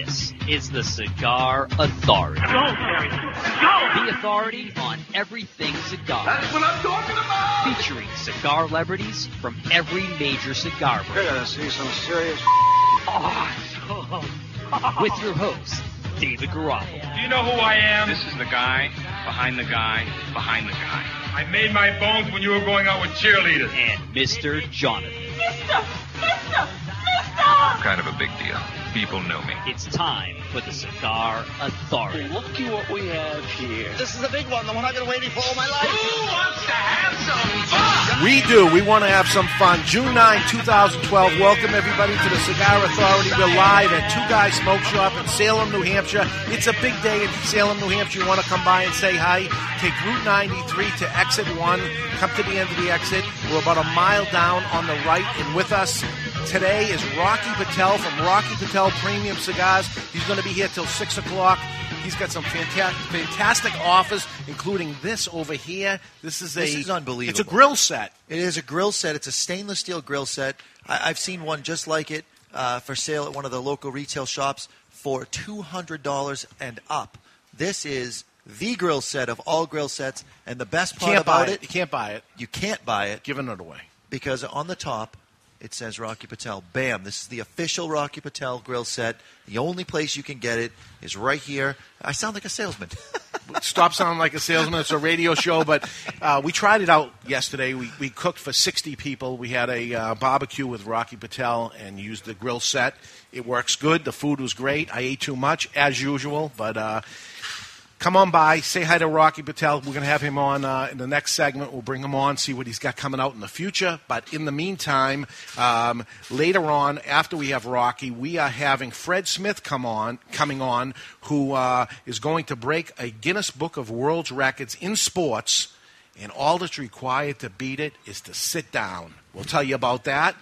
This is the Cigar Authority. Go, Terry. Go! The authority on everything cigar. That's what I'm talking about! Featuring cigar celebrities from every major cigar brand. You're going to see some serious awesome. With your host, David Garofalo. Do you know who I am? This is the guy behind the guy behind the guy. I made my bones when you were going out with cheerleaders. And Mr. Jonathan. Mr. Kind of a big deal. People know me. It's time for the Cigar Authority. Look at what we have here. This is a big one, the one I've been waiting for all my life. Who wants to have some fun? We do. We want to have some fun. June 9, 2012. Welcome, everybody, to the Cigar Authority. We're live at Two Guys Smoke Shop in Salem, New Hampshire. It's a big day in Salem, New Hampshire. You want to come by and say hi. Take Route 93 to Exit 1. Come to the end of the exit. We're about a mile down on the right, and with us today is Rocky Patel from Rocky Patel Premium Cigars. He's going to be here till 6 o'clock. He's got some fantastic offers, including this over here. This is unbelievable. It's a grill set. It is a grill set. It's a stainless steel grill set. I've seen one just like it for sale at one of the local retail shops for $200 and up. This is the grill set of all grill sets, and the best part about it. You can't buy it. You can't buy it. Giving it away. Because on the top, it says Rocky Patel. Bam. This is the official Rocky Patel grill set. The only place you can get it is right here. I sound like a salesman. Stop sounding like a salesman. It's a radio show, but we tried it out yesterday. We cooked for 60 people. We had a barbecue with Rocky Patel and used the grill set. It works good. The food was great. I ate too much, as usual, but come on by. Say hi to Rocky Patel. We're going to have him on in the next segment. We'll bring him on, see what he's got coming out in the future. But in the meantime, later on, after we have Rocky, we are having Fred Smith coming on, who is going to break a Guinness Book of World Records in sports. And all that's required to beat it is to sit down. We'll tell you about that.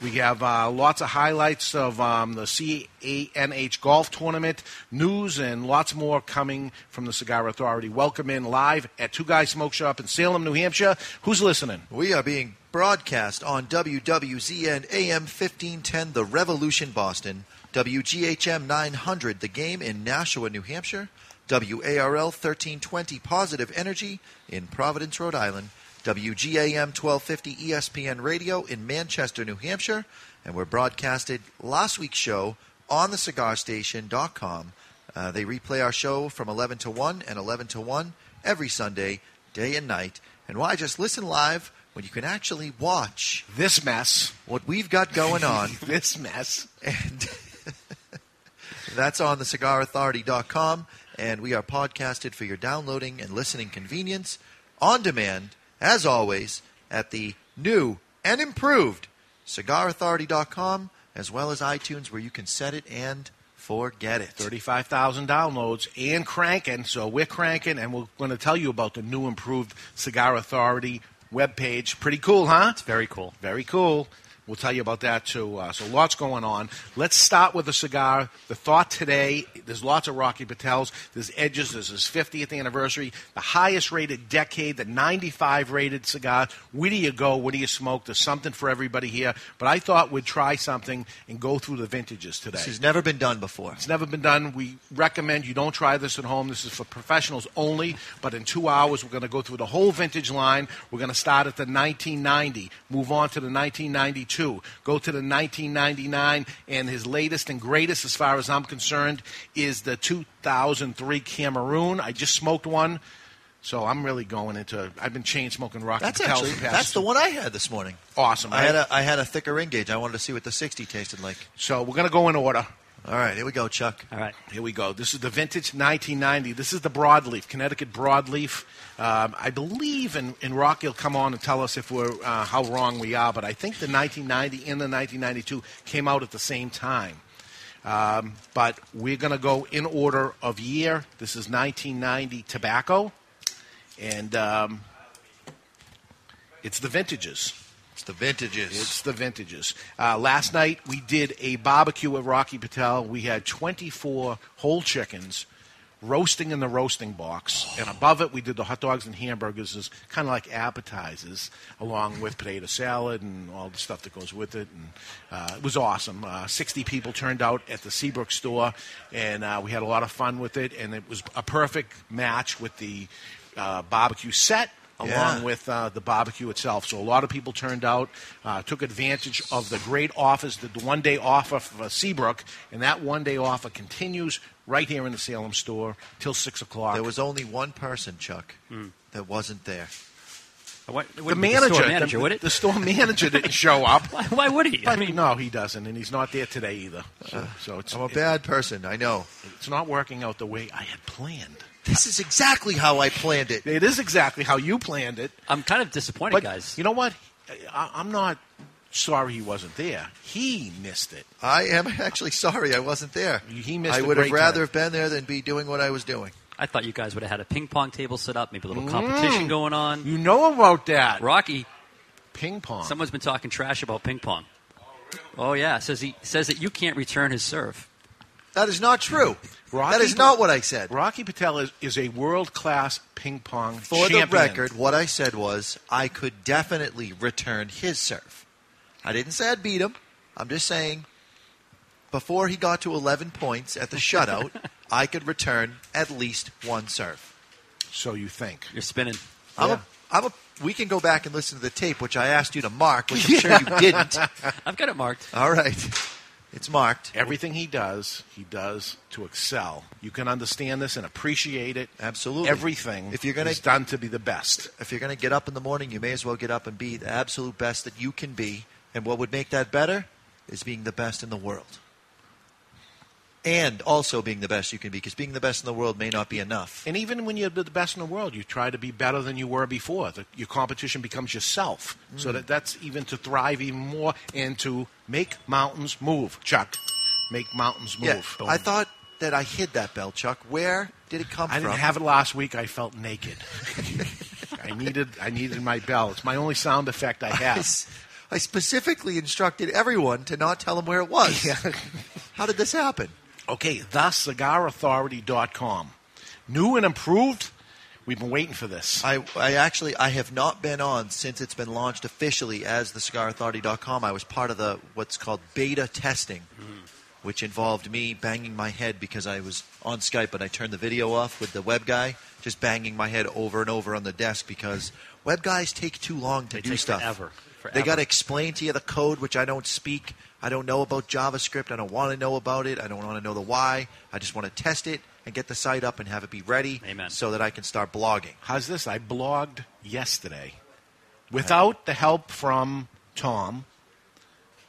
We have lots of highlights of the CANH golf tournament, news, and lots more coming from the Cigar Authority. Welcome in live at Two Guys Smoke Shop in Salem, New Hampshire. Who's listening? We are being broadcast on WWZN AM 1510, The Revolution, Boston, WGHM 900, The Game in Nashua, New Hampshire, WARL 1320, Positive Energy in Providence, Rhode Island, WGAM 1250 ESPN Radio in Manchester, New Hampshire, and we're broadcasted last week's show on thecigarstation.com. They replay our show from 11 to 1 and 11 to 1 every Sunday, day and night. And why just listen live when you can actually watch this mess, what we've got going on. This mess. And that's on thecigarauthority.com, and we are podcasted for your downloading and listening convenience on demand, as always, at the new and improved CigarAuthority.com, as well as iTunes, where you can set it and forget it. 35,000 downloads and cranking, so we're cranking, and we're going to tell you about the new improved Cigar Authority webpage. Pretty cool, huh? It's very cool. Very cool. We'll tell you about that, too. So lots going on. Let's start with a cigar. The thought today, there's lots of Rocky Patels. There's Edges. There's his 50th anniversary. The highest-rated Decade, the 95-rated cigar. Where do you go? Where do you smoke? There's something for everybody here. But I thought we'd try something and go through the vintages today. This has never been done before. It's never been done. We recommend you don't try this at home. This is for professionals only. But in 2 hours, we're going to go through the whole vintage line. We're going to start at the 1990, move on to the 1992. Go to the 1999, and his latest and greatest, as far as I'm concerned, is the 2003 Cameroon. I just smoked one, so I'm really going into – I've been chain-smoking Rocky Patel. That's the one I had this morning. Awesome, right? I had a thicker ring gauge. I wanted to see what the 60 tasted like. So we're going to go in order. All right, here we go, Chuck. All right, here we go. This is the vintage 1990. This is the broadleaf, Connecticut broadleaf. I believe, and Rocky will come on and tell us if we're how wrong we are, but I think the 1990 and the 1992 came out at the same time. But we're going to go in order of year. This is 1990 tobacco, and it's the vintages. It's the vintages. Last night we did a barbecue with Rocky Patel. We had 24 whole chickens, roasting in the roasting box, and above it we did the hot dogs and hamburgers as kind of like appetizers, along with potato salad and all the stuff that goes with it. And it was awesome. 60 people turned out at the Seabrook store, and we had a lot of fun with it. And it was a perfect match with the barbecue set, along with the barbecue itself. So a lot of people turned out, took advantage of the great offers, the one-day offer for Seabrook, and that one-day offer continues right here in the Salem store till 6 o'clock. There was only one person, Chuck, that wasn't there. The store manager didn't show up. Why would he? I mean, no, he doesn't, and he's not there today either. So it's, I'm a bad person, I know. It's not working out the way I had planned. This is exactly how I planned it. It is exactly how you planned it. I'm kind of disappointed, but guys. You know what? I'm not sorry he wasn't there. He missed it. I am actually sorry I wasn't there. He missed it. I would have rather have been there than be doing what I was doing. I thought you guys would have had a ping pong table set up, maybe a little competition going on. You know about that. Rocky. Ping pong. Someone's been talking trash about ping pong. Oh, really? Oh yeah. Says that you can't return his serve. That is not true. Rocky, that is not what I said. Rocky Patel is a world-class ping pong champion. For the record, what I said was I could definitely return his serve. I didn't say I'd beat him. I'm just saying before he got to 11 points at the shutout, I could return at least one serve. So you think. You're spinning. We can go back and listen to the tape, which I asked you to mark, which I'm sure you didn't. I've got it marked. All right. It's marked. Everything he does to excel. You can understand this and appreciate it. Absolutely. Everything is done to be the best. If you're going to get up in the morning, you may as well get up and be the absolute best that you can be. And what would make that better is being the best in the world. And also being the best you can be, because being the best in the world may not be enough. And even when you're the best in the world, you try to be better than you were before. Your competition becomes yourself. So that's even to thrive even more and to make mountains move, Chuck. Make mountains move. Yeah. I thought that I hid that bell, Chuck. Where did it come from? I didn't have it last week. I felt naked. I needed my bell. It's my only sound effect I have. I specifically instructed everyone to not tell them where it was. Yeah. How did this happen? Okay, thecigarauthority.com. New and improved. We've been waiting for this. I have not been on since it's been launched officially as thecigarauthority.com. I was part of what's called beta testing, which involved me banging my head because I was on Skype, but I turned the video off with the web guy, just banging my head over and over on the desk because web guys take too long to do stuff. Forever. They got to explain to you the code, which I don't speak. I don't know about JavaScript. I don't want to know about it. I don't want to know the why. I just want to test it and get the site up and have it be ready. Amen. So that I can start blogging. How's this? I blogged yesterday without the help from Tom.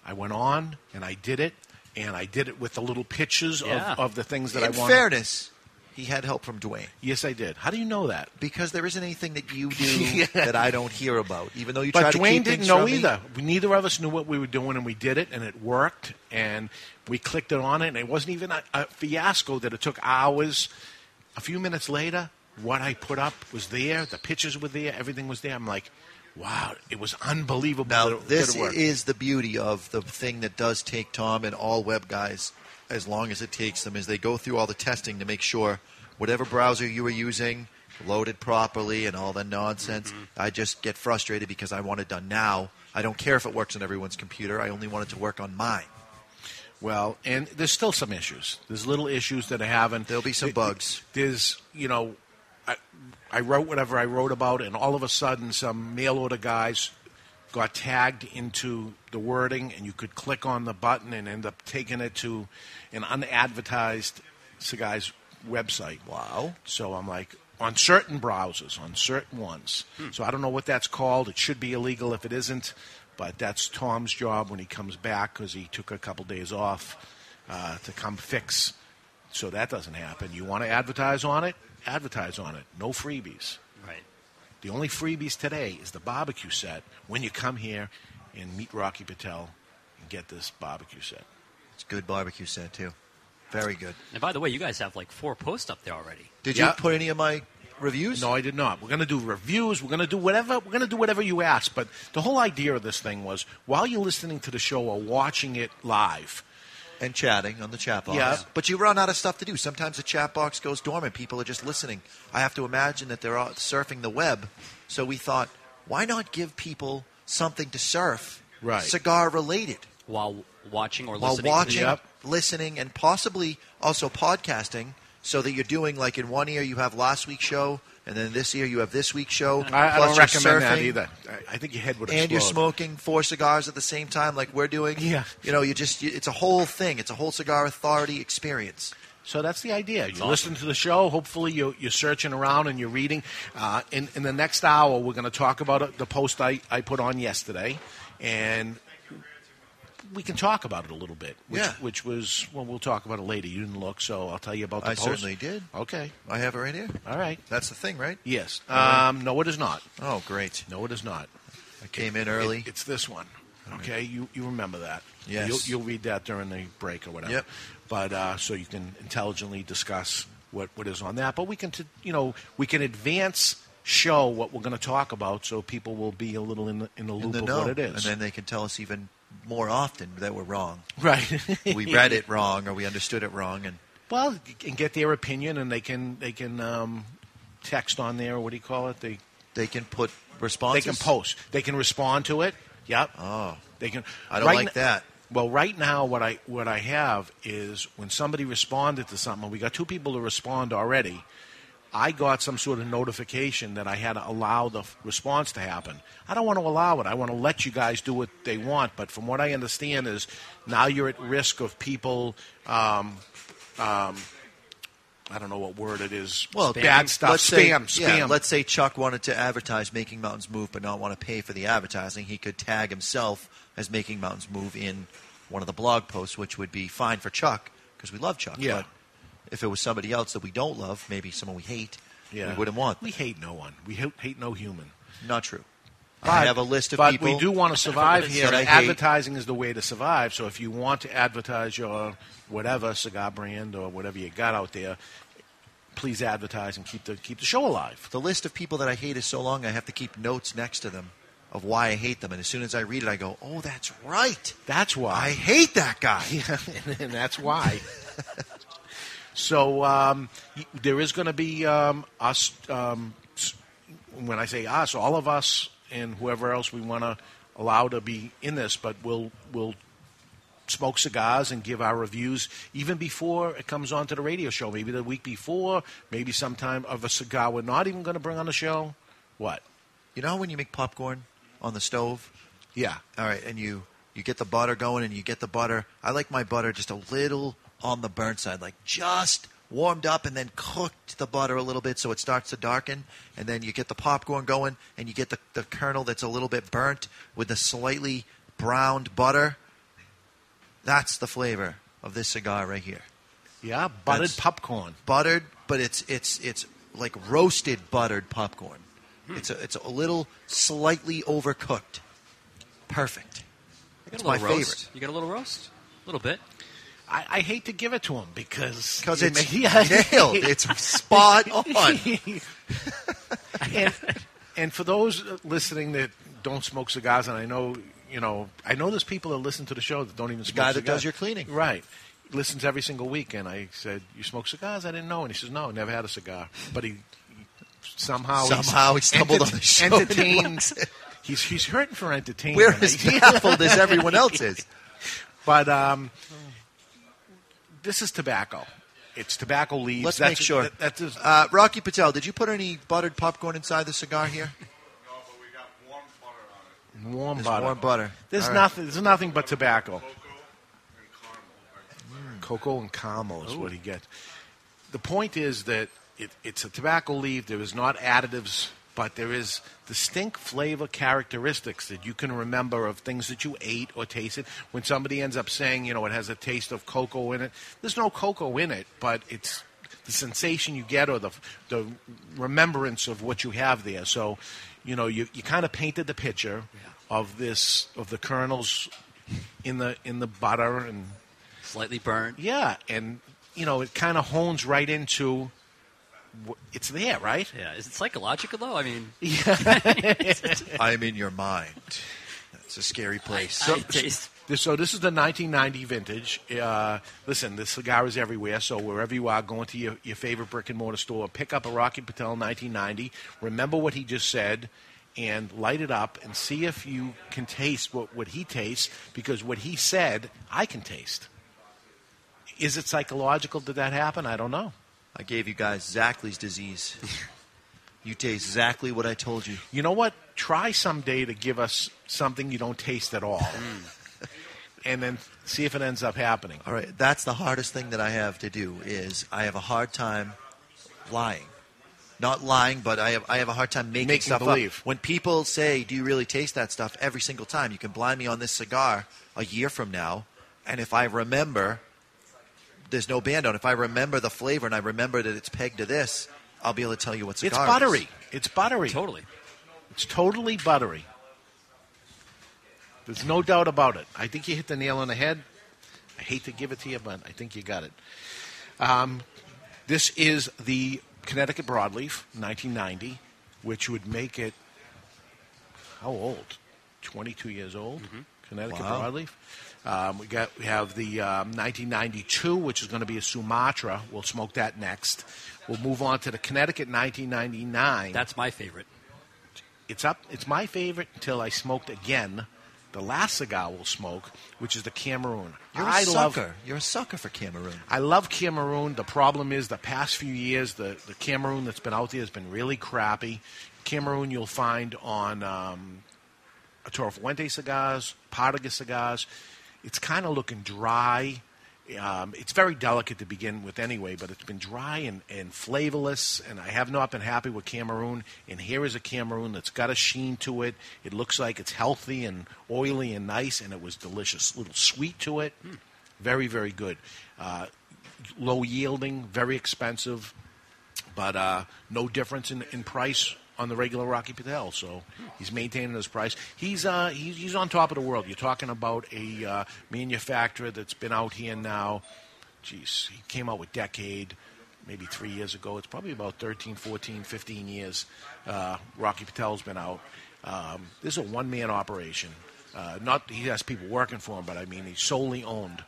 I went on and I did it. And I did it with the little pictures of the things that I wanted. In fairness, he had help from Dwayne. Yes, I did. How do you know that? Because there isn't anything that you do that I don't hear about, even though you try to keep things from me. But Dwayne didn't know either. Neither of us knew what we were doing, and we did it, and it worked, and we clicked it on it, and it wasn't even a fiasco that it took hours. A few minutes later, what I put up was there. The pictures were there. Everything was there. I'm like, wow, it was unbelievable. Now, this is the beauty of the thing that does take Tom and all web guys as long as it takes them, is they go through all the testing to make sure whatever browser you were using loaded properly and all the nonsense. I just get frustrated because I want it done now. I don't care if it works on everyone's computer. I only want it to work on mine. Well, and there's still some issues. There's little issues that I haven't. There'll be some bugs. There's, you know, I wrote whatever I wrote about, and all of a sudden some mail order guys got tagged into the wording, and you could click on the button and end up taking it to an unadvertised Cigar's website. Wow. So I'm like, on certain browsers, on certain ones. So I don't know what that's called. It should be illegal if it isn't, but that's Tom's job when he comes back, because he took a couple days off to come fix. So that doesn't happen. You want to advertise on it? Advertise on it. No freebies. Right. The only freebies today is the barbecue set when you come here and meet Rocky Patel and get this barbecue set. It's a good barbecue set, too. Very good. And by the way, you guys have like 4 posts up there already. Did you put any of my reviews? No, I did not. We're going to do reviews. We're going to do whatever. We're going to do whatever you ask. But the whole idea of this thing was, while you're listening to the show or watching it live, and chatting on the chat box. Yeah. But you run out of stuff to do. Sometimes the chat box goes dormant. People are just listening. I have to imagine that they're out surfing the web. So we thought, why not give people something to surf, right, cigar-related? While watching or listening. While watching, yep, listening, and possibly also podcasting, so that you're doing, like, in one ear you have last week's show, and then this ear you have this week's show. I don't recommend that either. I think your head would explode. And you're smoking 4 cigars at the same time like we're doing. Yeah. You know, you just it's a whole thing. It's a whole Cigar Authority experience. So that's the idea. You listen to the show. Hopefully you're searching around and you're reading. In the next hour, we're going to talk about the post I put on yesterday. And we can talk about it a little bit, which was, well, we'll talk about it later. You didn't look, so I'll tell you about the post. I certainly did. Okay. I have it right here. All right. That's the thing, right? Yes. No, it is not. Oh, great. No, it is not. I came in early. It's this one. All okay? Right. You remember that. Yes. You'll read that during the break or whatever. Yep. But so you can intelligently discuss what is on that. But we can, we can advance show what we're going to talk about so people will be a little in the loop of what it is. And then they can tell us even more often that we're wrong. Right. We read it wrong or we understood it wrong. And get their opinion, and they can text on there, what do you call it? They can put responses? They can post. They can respond to it. Yep. Oh. They can. I don't like that. Well, right now what I have is when somebody responded to something, and we got 2 people to respond already, I got some sort of notification that I had to allow the response to happen. I don't want to allow it. I want to let you guys do what they want. But from what I understand is now you're at risk of people, I don't know what word it is. Well, bad stuff. Spam. Yeah, let's say Chuck wanted to advertise Making Mountains Move but not want to pay for the advertising. He could tag himself as Making Mountains Move in one of the blog posts, which would be fine for Chuck because we love Chuck. Yeah. But if it was somebody else that we don't love, maybe someone we hate, we wouldn't want them. We hate no one. We hate no human. Not true. But I have a list of people. But we do want to survive here. Advertising is the way to survive. So if you want to advertise your whatever cigar brand or whatever you got out there, please advertise and keep the show alive. The list of people that I hate is so long I have to keep notes next to them of why I hate them. And as soon as I read it, I go, oh, that's right. That's why. I hate that guy. Yeah, and that's why. So there is going to be us, when I say us, all of us and whoever else we want to allow to be in this, but we'll smoke cigars and give our reviews even before it comes onto the radio show, maybe the week before, maybe sometime of a cigar we're not even going to bring on the show. What? You know when you make popcorn on the stove? Yeah. All right, and you get the butter going and you get the butter. I like my butter just a little on the burnt side, like just warmed up and then cooked the butter a little bit so it starts to darken, and then you get the popcorn going and you get the kernel that's a little bit burnt with the slightly browned butter. That's the flavor of this cigar right here. Yeah, buttered popcorn. Buttered, but it's like roasted buttered popcorn. It's a little slightly overcooked. Perfect. It's my favorite. You got a little roast? A little bit. I hate to give it to him because it's nailed. It's spot on. and for those listening that don't smoke cigars, and I know there's people that listen to the show that don't even smoke cigars. The guy that does your cleaning. Right. Listens every single week, and I said, you smoke cigars? I didn't know. And he says, no, never had a cigar. But he somehow he stumbled on the show. Entertains. He's hurting for entertainment. We're as baffled as everyone else is. But this is tobacco. It's tobacco leaves. Let's make sure. Rocky Patel, did you put any buttered popcorn inside the cigar here? No, but we got warm butter on it. Warm butter. There's right. Nothing. There's nothing but tobacco. Cocoa and caramel is what he gets. The point is that it's a tobacco leaf. There is not additives, but there is distinct flavor characteristics that you can remember of things that you ate or tasted. When somebody ends up saying, it has a taste of cocoa in it, there's no cocoa in it, but it's the sensation you get or the remembrance of what you have there. So, you kind of painted the picture of this, of the kernels in the butter and slightly burnt. Yeah, and it kind of hones right into. It's there, right? Yeah. Is it psychological, though? I mean, I'm in your mind. That's a scary place. I taste So this is the 1990 vintage. Listen, the cigar is everywhere, so wherever you are, go into your favorite brick-and-mortar store, pick up a Rocky Patel 1990, remember what he just said, and light it up and see if you can taste what he tastes, because what he said, I can taste. Is it psychological? Did that happen? I don't know. I gave you guys Zachley's disease. You taste exactly what I told you. You know what? Try someday to give us something you don't taste at all. And then see if it ends up happening. All right. That's the hardest thing that I have to do is I have a hard time lying. Not lying, but I have a hard time making stuff believe. Up. When people say, do you really taste that stuff every single time? You can blind me on this cigar a year from now. And if I remember, there's no band on. If I remember the flavor and I remember that it's pegged to this, I'll be able to tell you what cigar it is. It's buttery. It's buttery. Totally. It's totally buttery. There's no doubt about it. I think you hit the nail on the head. I hate to give it to you, but I think you got it. This is the Connecticut Broadleaf, 1990, which would make it, how old? 22 years old, Connecticut Broadleaf. We have the 1992, which is going to be a Sumatra. We'll smoke that next. We'll move on to the Connecticut 1999. That's my favorite. It's up. It's my favorite until I smoked again. The last cigar we'll smoke, which is the Cameroon. You're a sucker for Cameroon. I love Cameroon. The problem is the past few years, the Cameroon that's been out there has been really crappy. Cameroon you'll find on Toro Fuente cigars, Partagas cigars. It's kind of looking dry. It's very delicate to begin with anyway, but it's been dry and flavorless, and I have not been happy with Cameroon. And here is a Cameroon that's got a sheen to it. It looks like it's healthy and oily and nice, and it was delicious. A little sweet to it. Very, very good. Low yielding, very expensive, but no difference in price on the regular Rocky Patel, so he's maintaining his price. He's on top of the world. You're talking about a manufacturer that's been out here now. Jeez, he came out with Decade maybe 3 years ago. It's probably about 13, 14, 15 years Rocky Patel's been out. This is a one-man operation. Not he has people working for him, but I mean he's solely owned.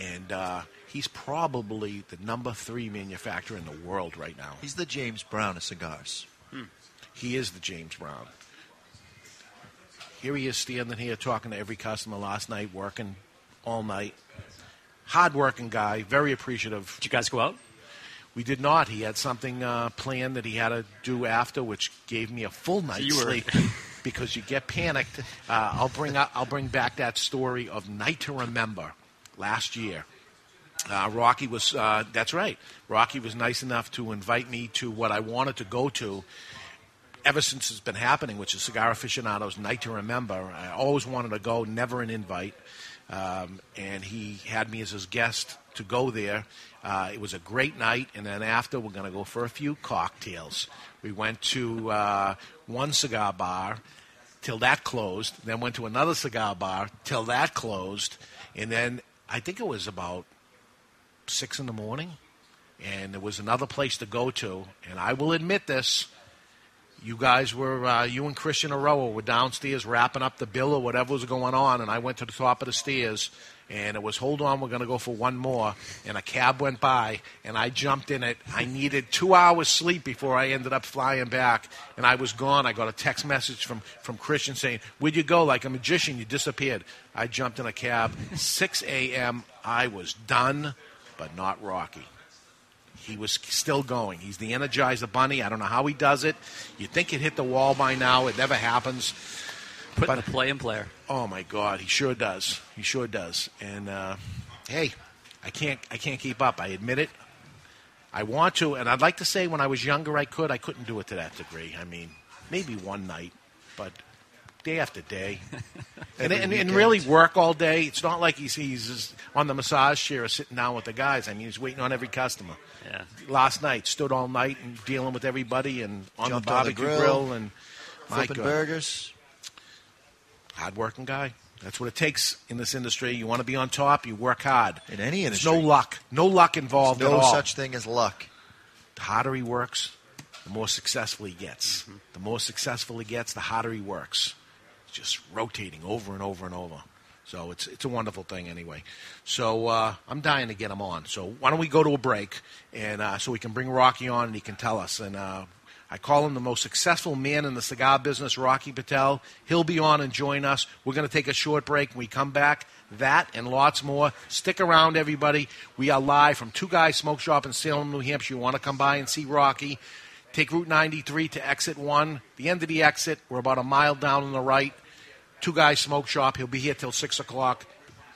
And he's probably the number 3 manufacturer in the world right now. He's the James Brown of cigars. He is the James Brown. Here he is standing here talking to every customer last night, working all night. Hard-working guy, very appreciative. Did you guys go out? We did not. He had something planned that he had to do after, which gave me a full night's sleep because you get panicked. I'll bring back that story of Night to Remember last year. Rocky was, that's right, Rocky was nice enough to invite me to what I wanted to go to ever since it's been happening, which is Cigar Aficionado's Night to Remember. I always wanted to go, never an invite, and he had me as his guest to go there. It was a great night, and then after, we're going to go for a few cocktails. We went to one cigar bar till that closed, then went to another cigar bar till that closed, and then I think it was about 6 in the morning, and there was another place to go to, and I will admit this, you guys were, you and Christian Aroa were downstairs wrapping up the bill or whatever was going on, and I went to the top of the stairs, and it was, hold on, we're going to go for one more, and a cab went by, and I jumped in it. I needed 2 hours sleep before I ended up flying back, and I was gone. I got a text message from Christian saying, where'd you go? Like a magician, you disappeared. I jumped in a cab. 6 a.m., I was done, but not Rocky. He was still going. He's the Energizer Bunny. I don't know how he does it. You'd think he'd hit the wall by now. It never happens. Putting the play in player. Oh, my God. He sure does. He sure does. And, hey, I can't keep up. I admit it. I want to. And I'd like to say when I was younger I could. I couldn't do it to that degree. I mean, maybe one night, but day after day. and really work all day. It's not like he's on the massage chair or sitting down with the guys. I mean, he's waiting on every customer. Yeah. Last night, stood all night and dealing with everybody and on the barbecue grill and flipping burgers. Hard-working guy. That's what it takes in this industry. You want to be on top, you work hard. In any industry. There's no luck. No luck involved at all. There's no such thing as luck. The harder he works, the more successful he gets. Mm-hmm. The more successful he gets, the harder he works. Just rotating over and over and over. So it's a wonderful thing anyway. So I'm dying to get him on. So why don't we go to a break, and so we can bring Rocky on and he can tell us. And I call him the most successful man in the cigar business, Rocky Patel. He'll be on and join us. We're going to take a short break. When we come back, that and lots more. Stick around, everybody. We are live from Two Guys Smoke Shop in Salem, New Hampshire. You want to come by and see Rocky. Take Route 93 to Exit 1. The end of the exit, we're about a mile down on the right. Two Guys Smoke Shop. He'll be here till 6 o'clock.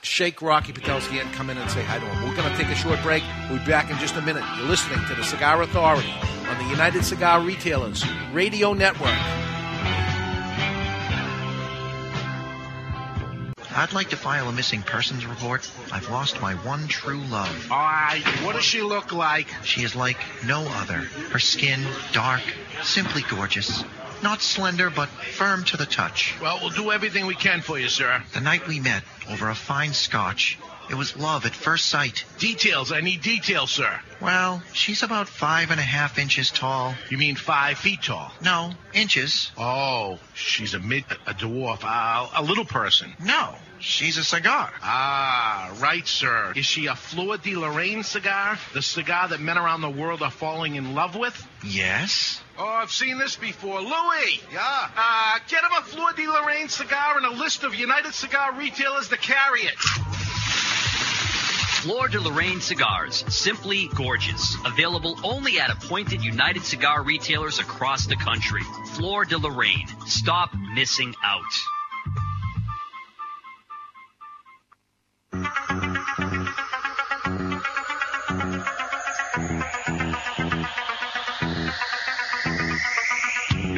Shake Rocky Patel's hand, come in and say hi to him. We're going to take a short break. We'll be back in just a minute. You're listening to the Cigar Authority on the United Cigar Retailers Radio Network. I'd like to file a missing persons report. I've lost my one true love. What does she look like? She is like no other. Her skin, dark, simply gorgeous. Not slender, but firm to the touch. Well, we'll do everything we can for you, sir. The night we met over a fine scotch, it was love at first sight. Details. I need details, sir. Well, she's about 5.5 inches tall. You mean 5 feet tall? No, inches. Oh, she's a dwarf, a little person. No, she's a cigar. Ah, right, sir. Is she a Fleur de Lorraine cigar? The cigar that men around the world are falling in love with? Yes. Oh, I've seen this before. Louis! Yeah? Get him a Fleur de Lorraine cigar and a list of United Cigar retailers that carry it. Fleur de Lorraine cigars, simply gorgeous. Available only at appointed United Cigar retailers across the country. Fleur de Lorraine. Stop missing out.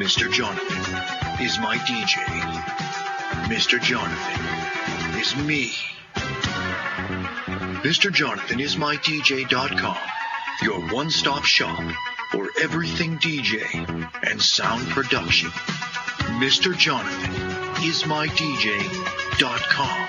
Mr. Jonathan is my DJ. Mr. Jonathan is me. MrJonathanIsMyDJ.com, your one-stop shop for everything DJ and sound production. MrJonathanIsMyDJ.com.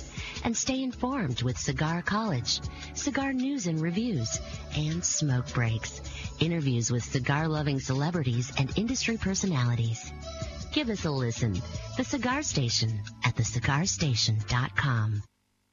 And stay informed with Cigar College, cigar news and reviews, and smoke breaks, interviews with cigar-loving celebrities and industry personalities. Give us a listen. The Cigar Station at thecigarstation.com.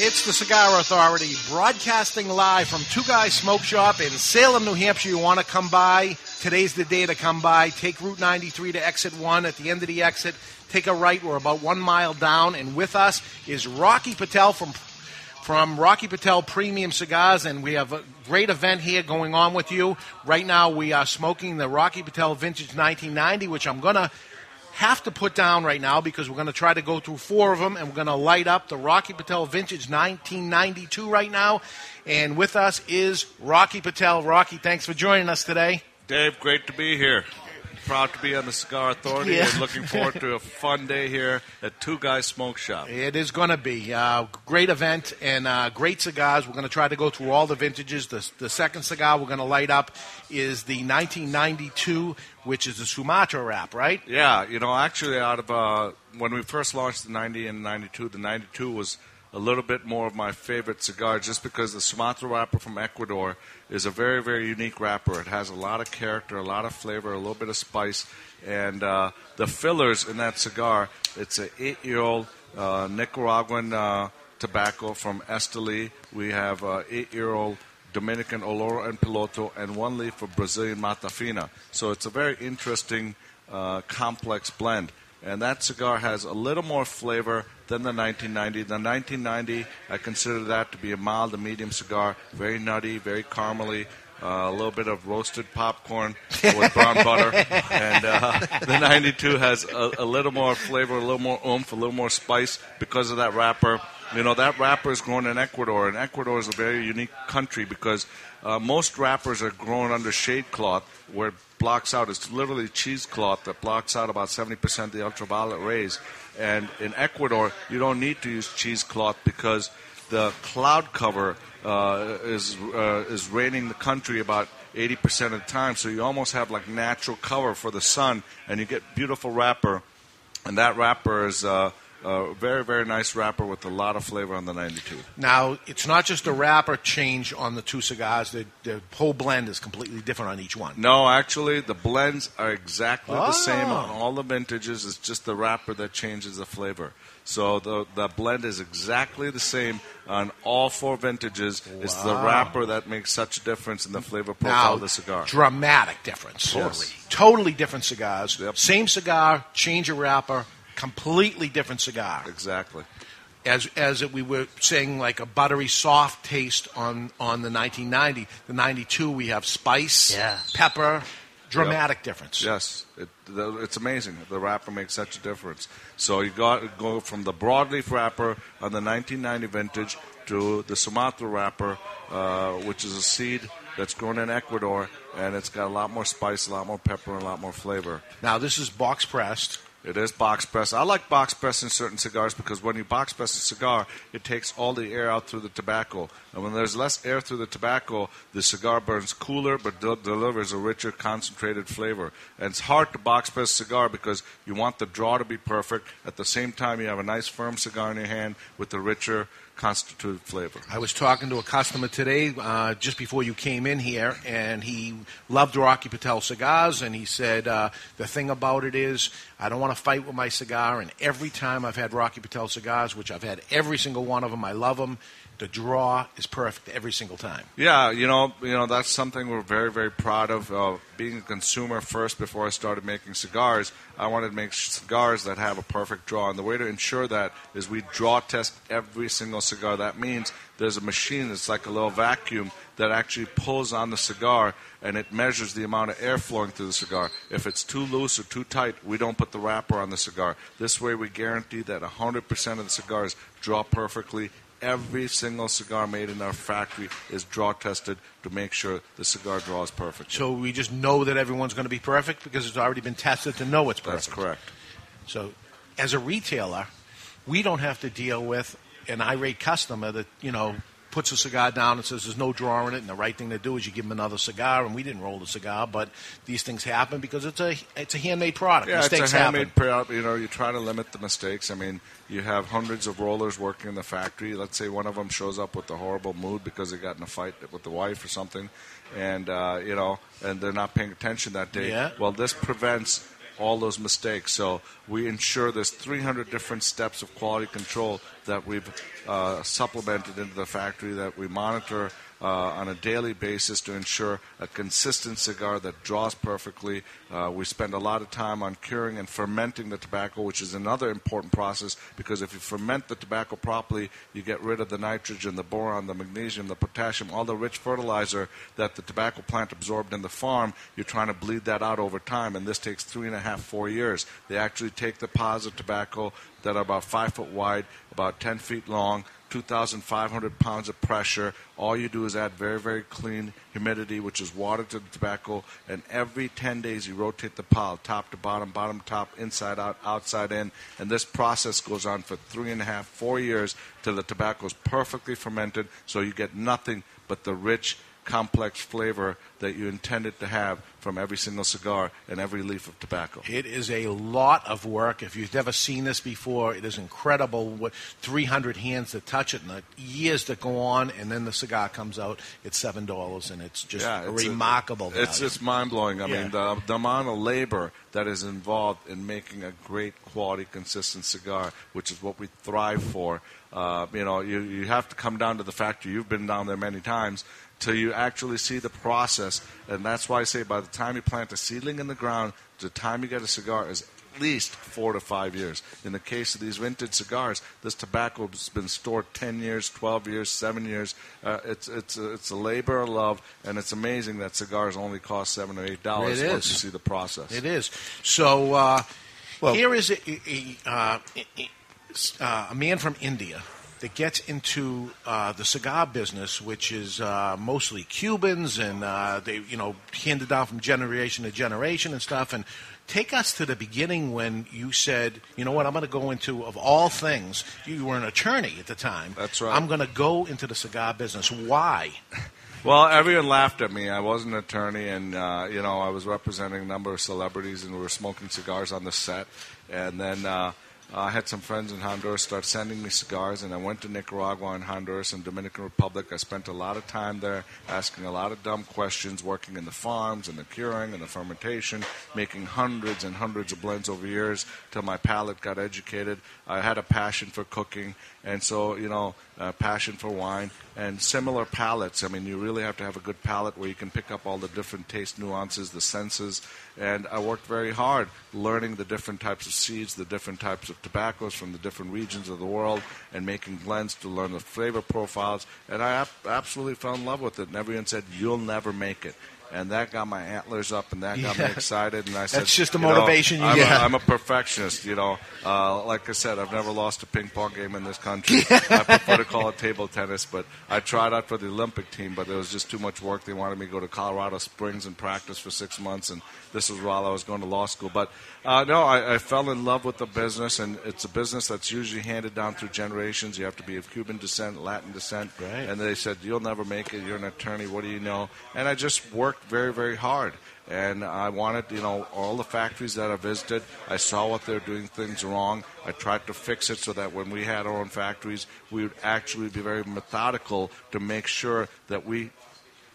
It's the Cigar Authority, broadcasting live from Two Guys Smoke Shop in Salem, New Hampshire. You want to come by? Today's the day to come by. Take Route 93 to Exit 1. At the end of the exit, take a right. We're about 1 mile down. And with us is Rocky Patel from Rocky Patel Premium Cigars. And we have a great event here going on with you. Right now we are smoking the Rocky Patel Vintage 1990, which I'm going to have to put down right now because we're going to try to go through four of them, and we're going to light up the Rocky Patel Vintage 1992 right now. And with us is Rocky Patel. Rocky, thanks for joining us today. Dave, great to be here. Proud to be on the Cigar Authority. Yeah. And looking forward to a fun day here at Two Guys Smoke Shop. It is going to be a great event and great cigars. We're going to try to go through all the vintages. The second cigar we're going to light up is the 1992, which is the Sumatra wrap, right? Yeah. You know, actually, out of when we first launched the 90 and 92, the 92 was a little bit more of my favorite cigar, just because the Sumatra wrapper from Ecuador is a very, very unique wrapper. It has a lot of character, a lot of flavor, a little bit of spice, and the fillers in that cigar, it's an 8-year-old Nicaraguan tobacco from Esteli. We have 8-year-old Dominican Oloro and Piloto, and one leaf of Brazilian Matafina. So it's a very interesting, complex blend. And that cigar has a little more flavor than the 1990. The 1990, I consider that to be a mild to medium cigar, very nutty, very caramely, a little bit of roasted popcorn with brown butter. And the 92 has a little more flavor, a little more oomph, a little more spice because of that wrapper. You know, that wrapper is grown in Ecuador, and Ecuador is a very unique country because most wrappers are grown under shade cloth where it blocks out. It's literally cheesecloth that blocks out about 70% of the ultraviolet rays. And in Ecuador, you don't need to use cheesecloth because the cloud cover is raining the country about 80% of the time. So you almost have like natural cover for the sun, and you get beautiful wrapper. And that wrapper is very, very nice wrapper with a lot of flavor on the 92. Now, it's not just a wrapper change on the two cigars. The whole blend is completely different on each one. No, actually, the blends are exactly the same on all the vintages. It's just the wrapper that changes the flavor. So the blend is exactly the same on all four vintages. Wow. It's the wrapper that makes such a difference in the flavor profile of the cigar. Dramatic difference. Totally. Yes. Totally different cigars. Yep. Same cigar, change of wrapper. Completely different cigar. Exactly. As we were saying, like a buttery, soft taste on the 1990. The 92, we have spice, pepper, dramatic difference. Yes. It's amazing. The wrapper makes such a difference. So you go from the broadleaf wrapper on the 1990 vintage to the Sumatra wrapper, which is a seed that's grown in Ecuador, and it's got a lot more spice, a lot more pepper, and a lot more flavor. Now, this is box pressed. It is box press. I like box press in certain cigars because when you box press a cigar, it takes all the air out through the tobacco. And when there's less air through the tobacco, the cigar burns cooler but delivers a richer, concentrated flavor. And it's hard to box press a cigar because you want the draw to be perfect. At the same time, you have a nice, firm cigar in your hand with the richer, constituted flavor. I was talking to a customer today just before you came in here, and he loved Rocky Patel cigars, and he said, the thing about it is I don't want to fight with my cigar, and every time I've had Rocky Patel cigars, which I've had every single one of them, I love them. The draw is perfect every single time. Yeah, you know that's something we're very, very proud of. Being a consumer first, before I started making cigars, I wanted to make cigars that have a perfect draw. And the way to ensure that is we draw test every single cigar. That means there's a machine that's like a little vacuum that actually pulls on the cigar, and it measures the amount of air flowing through the cigar. If it's too loose or too tight, we don't put the wrapper on the cigar. This way we guarantee that 100% of the cigars draw perfectly. Every single cigar made in our factory is draw-tested to make sure the cigar draw is perfect. So we just know that everyone's going to be perfect because it's already been tested to know it's perfect. That's correct. So as a retailer, we don't have to deal with an irate customer that, puts a cigar down and says there's no draw in it, and the right thing to do is you give them another cigar, and we didn't roll the cigar, but these things happen because it's a handmade product. Yeah, mistakes it's a handmade product. You try to limit the mistakes. I mean, you have hundreds of rollers working in the factory. Let's say one of them shows up with a horrible mood because they got in a fight with the wife or something, and and they're not paying attention that day. Yeah. Well, this prevents all those mistakes. So we ensure there's 300 different steps of quality control that we've supplemented into the factory, that we monitor on a daily basis to ensure a consistent cigar that draws perfectly. We spend a lot of time on curing and fermenting the tobacco, which is another important process, because if you ferment the tobacco properly, you get rid of the nitrogen, the boron, the magnesium, the potassium, all the rich fertilizer that the tobacco plant absorbed in the farm. You're trying to bleed that out over time, and this takes 3.5 to 4 years. They actually take the pods of tobacco that are about 5 foot wide, about 10 feet long, 2,500 pounds of pressure. All you do is add very, very clean humidity, which is water to the tobacco, and every 10 days you rotate the pod, top to bottom, bottom to top, inside out, outside in, and this process goes on for 3.5 to 4 years till the tobacco is perfectly fermented, so you get nothing but the rich, complex flavor that you intend it to have from every single cigar and every leaf of tobacco. It is a lot of work. If you've never seen this before, it is incredible. What 300 hands that touch it and the years that go on, and then the cigar comes out. It's $7, and it's just remarkable. It's just mind-blowing. I mean, the amount of labor that is involved in making a great quality, consistent cigar, which is what we thrive for. You have to come down to the factory. You've been down there many times, till you actually see the process. And that's why I say by the time you plant a seedling in the ground, the time you get a cigar is at least 4 to 5 years. In the case of these vintage cigars, this tobacco has been stored 10 years, 12 years, 7 years. It's a labor of love, and it's amazing that cigars only cost $7 or $8 once you see the process. It is. So here is a man from India that gets into the cigar business, which is mostly Cubans, and they, handed down from generation to generation and stuff. And take us to the beginning when you said, you know what, I'm going to go into, of all things, you were an attorney at the time. That's right. I'm going to go into the cigar business. Why? Well, everyone laughed at me. I was an attorney, and, I was representing a number of celebrities, and we were smoking cigars on the set. And then I had some friends in Honduras start sending me cigars, and I went to Nicaragua and Honduras and Dominican Republic. I spent a lot of time there asking a lot of dumb questions, working in the farms and the curing and the fermentation, making hundreds and hundreds of blends over years till my palate got educated. I had a passion for cooking, and so, passion for wine and similar palates. I mean, you really have to have a good palate where you can pick up all the different taste nuances, the senses. And I worked very hard learning the different types of seeds, the different types of tobaccos from the different regions of the world, and making blends to learn the flavor profiles. And I absolutely fell in love with it. And everyone said, "You'll never make it." And that got my antlers up, and that got me excited. And I said, "That's just the motivation you get." I'm a perfectionist, Like I said, I've never lost a ping pong game in this country. I prefer to call it table tennis. But I tried out for the Olympic team, but there was just too much work. They wanted me to go to Colorado Springs and practice for 6 months, and this was while I was going to law school. But I fell in love with the business, and it's a business that's usually handed down through generations. You have to be of Cuban descent, Latin descent, right. And they said, "You'll never make it. You're an attorney. What do you know?" And I just worked very, very hard. And I wanted, all the factories that I visited, I saw what they're doing things wrong. I tried to fix it so that when we had our own factories, we would actually be very methodical to make sure that we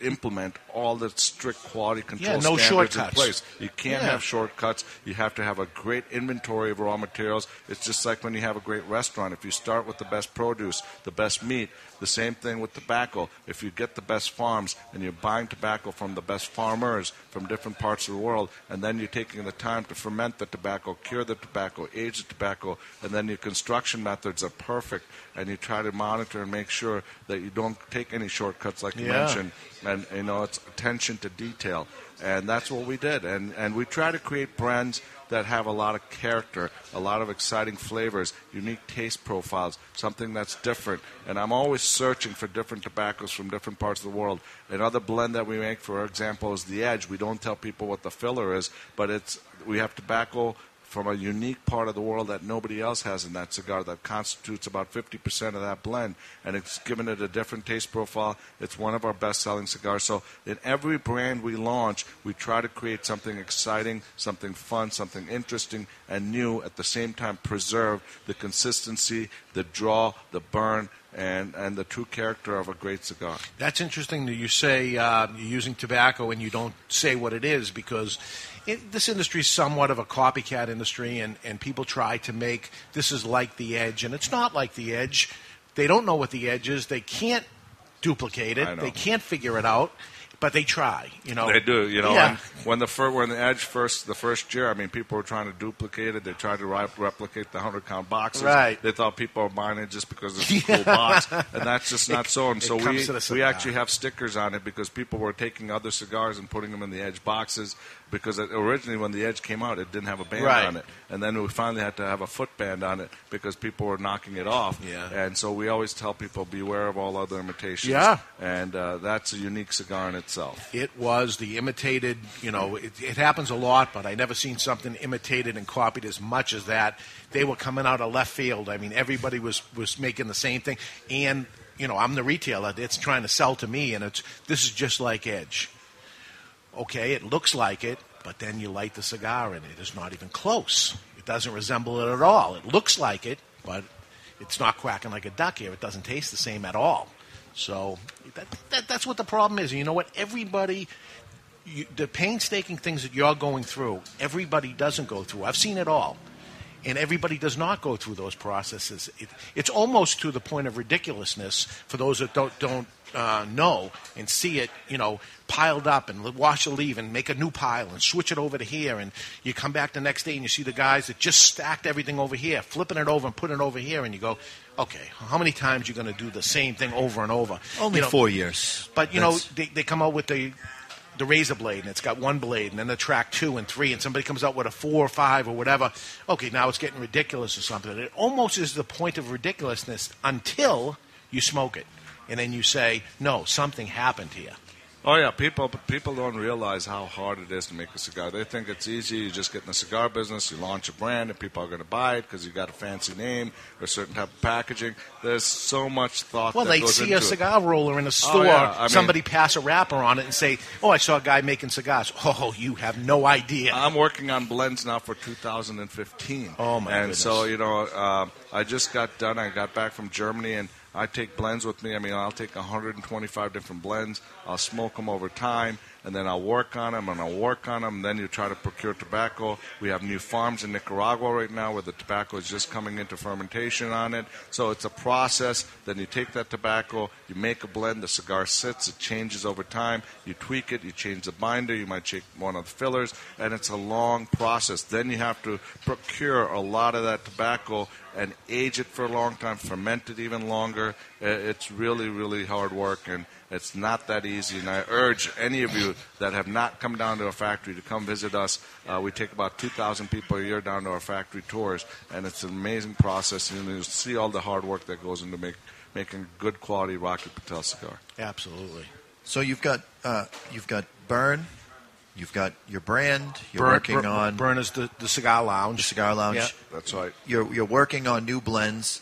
implement all the strict quality control standards shortcuts. In place. You can't have shortcuts. You have to have a great inventory of raw materials. It's just like when you have a great restaurant. If you start with the best produce, the best meat, the same thing with tobacco. If you get the best farms and you're buying tobacco from the best farmers from different parts of the world, and then you're taking the time to ferment the tobacco, cure the tobacco, age the tobacco, and then your construction methods are perfect, and you try to monitor and make sure that you don't take any shortcuts like you mentioned. And, it's attention to detail. And that's what we did. And we try to create brands that have a lot of character, a lot of exciting flavors, unique taste profiles, something that's different. And I'm always searching for different tobaccos from different parts of the world. Another blend that we make, for example, is the Edge. We don't tell people what the filler is, but we have tobacco from a unique part of the world that nobody else has in that cigar that constitutes about 50% of that blend, and it's given it a different taste profile. It's one of our best-selling cigars. So in every brand we launch, we try to create something exciting, something fun, something interesting and new, at the same time preserve the consistency, the draw, the burn, and the true character of a great cigar. That's interesting that you say you're using tobacco and you don't say what it is, because this industry is somewhat of a copycat industry, and people try to make this is like the Edge, and it's not like the Edge. They don't know what the Edge is. They can't duplicate it. They can't figure it out. But they try, you know. They do, you know. Yeah. And when the Edge the first year, I mean, people were trying to duplicate it. They tried to replicate the 100-count boxes. Right. They thought people were buying it just because it's a cool box, and that's just not so. And so we actually have stickers on it because people were taking other cigars and putting them in the Edge boxes. Because originally when the Edge came out, it didn't have a band on it. And then we finally had to have a footband on it because people were knocking it off. Yeah. And so we always tell people, beware of all other imitations. Yeah. And that's a unique cigar in itself. It was the imitated, you know, it happens a lot, but I never seen something imitated and copied as much as that. They were coming out of left field. I mean, everybody was making the same thing. And, you know, I'm the retailer. It's trying to sell to me, and this is just like Edge. Okay, it looks like it, but then you light the cigar and it is not even close. It doesn't resemble it at all. It looks like it, but it's not quacking like a duck here. It doesn't taste the same at all. So that's what the problem is. And you know what? Everybody, the painstaking things that you're going through, everybody doesn't go through. I've seen it all. And everybody does not go through those processes. It's almost to the point of ridiculousness for those that don't know and see it, you know, piled up and wash a leaf and make a new pile and switch it over to here. And you come back the next day and you see the guys that just stacked everything over here, flipping it over and putting it over here. And you go, okay, how many times are you going to do the same thing over and over? Only 4 years. But, you know, they come out with the razor blade, and it's got one blade, and then the track 2 and 3, and somebody comes out with a 4 or 5 or whatever. Okay, now it's getting ridiculous or something. It almost is the point of ridiculousness until you smoke it, and then you say, no, something happened here. Oh, yeah, people don't realize how hard it is to make a cigar. They think it's easy. You just get in the cigar business, you launch a brand, and people are going to buy it because you got a fancy name or a certain type of packaging. There's so much thought that goes into it. Well, they see a cigar roller in a store, somebody pass a wrapper on it and say, oh, I saw a guy making cigars. Oh, you have no idea. I'm working on blends now for 2015. Oh, my goodness. And so, you know, I just got done. I got back from Germany, and I take blends with me. I mean, I'll take 125 different blends. I'll smoke them over time, and then I'll work on them, and I'll work on them. Then you try to procure tobacco. We have new farms in Nicaragua right now where the tobacco is just coming into fermentation on it. So it's a process. Then you take that tobacco, you make a blend, the cigar sits, it changes over time. You tweak it, you change the binder, you might check one of the fillers, and it's a long process. Then you have to procure a lot of that tobacco and age it for a long time, ferment it even longer. It's really, really hard work, and it's not that easy. And I urge any of you that have not come down to our factory to come visit us. We take about 2,000 people a year down to our factory tours, and it's an amazing process, and you'll see all the hard work that goes into making good quality Rocky Patel cigar. Absolutely. So you've got Burn. You've got your brand. You're working on Burn is the cigar lounge. The cigar lounge. Yeah, that's right. You're working on new blends.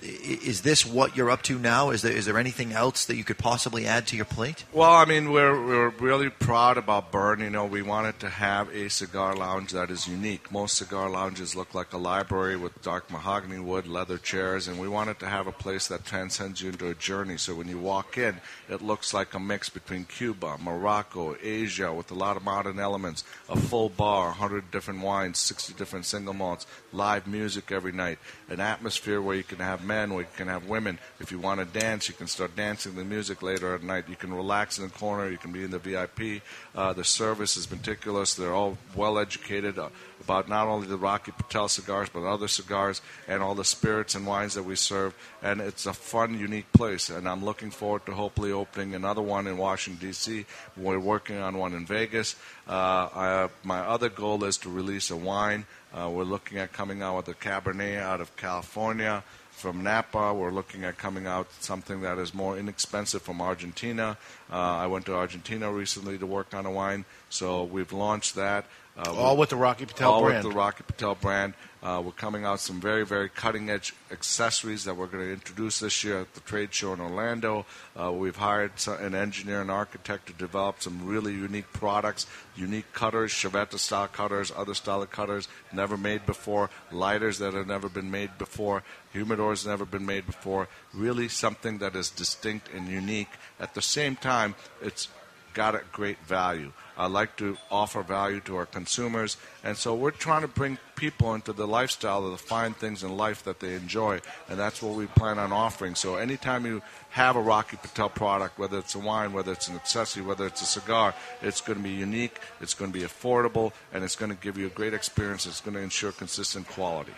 Is this what you're up to now? Is there anything else that you could possibly add to your plate? Well, I mean, we're really proud about Burn. You know, we wanted to have a cigar lounge that is unique. Most cigar lounges look like a library with dark mahogany wood, leather chairs, and we wanted to have a place that transcends you into a journey. So when you walk in, it looks like a mix between Cuba, Morocco, Asia, with a lot of modern elements, a full bar, 100 different wines, 60 different single malts, live music every night, an atmosphere where you can have men, we can have women. If you want to dance, you can start dancing the music later at night. You can relax in the corner. You can be in the VIP. The service is meticulous. They're all well-educated about not only the Rocky Patel cigars, but other cigars and all the spirits and wines that we serve. And it's a fun, unique place. And I'm looking forward to hopefully opening another one in Washington, D.C. We're working on one in Vegas. My other goal is to release a wine. We're looking at coming out with a Cabernet out of California. From Napa, we're looking at coming out something that is more inexpensive from Argentina. I went to Argentina recently to work on a wine, so we've launched that. All with the Rocky Patel brand. All with the Rocky Patel brand. We're coming out some very, very cutting-edge accessories that we're going to introduce this year at the trade show in Orlando. We've hired an engineer and architect to develop some really unique products, unique cutters, Chevetta-style cutters, other style of cutters never made before, lighters that have never been made before, humidors never been made before, really something that is distinct and unique. At the same time, it's got a great value. I like to offer value to our consumers, and so we're trying to bring people into the lifestyle of the fine things in life that they enjoy, and that's what we plan on offering. So anytime you have a Rocky Patel product, whether it's a wine, whether it's an accessory, whether it's a cigar, it's going to be unique, it's going to be affordable, and it's going to give you a great experience. It's going to ensure consistent quality.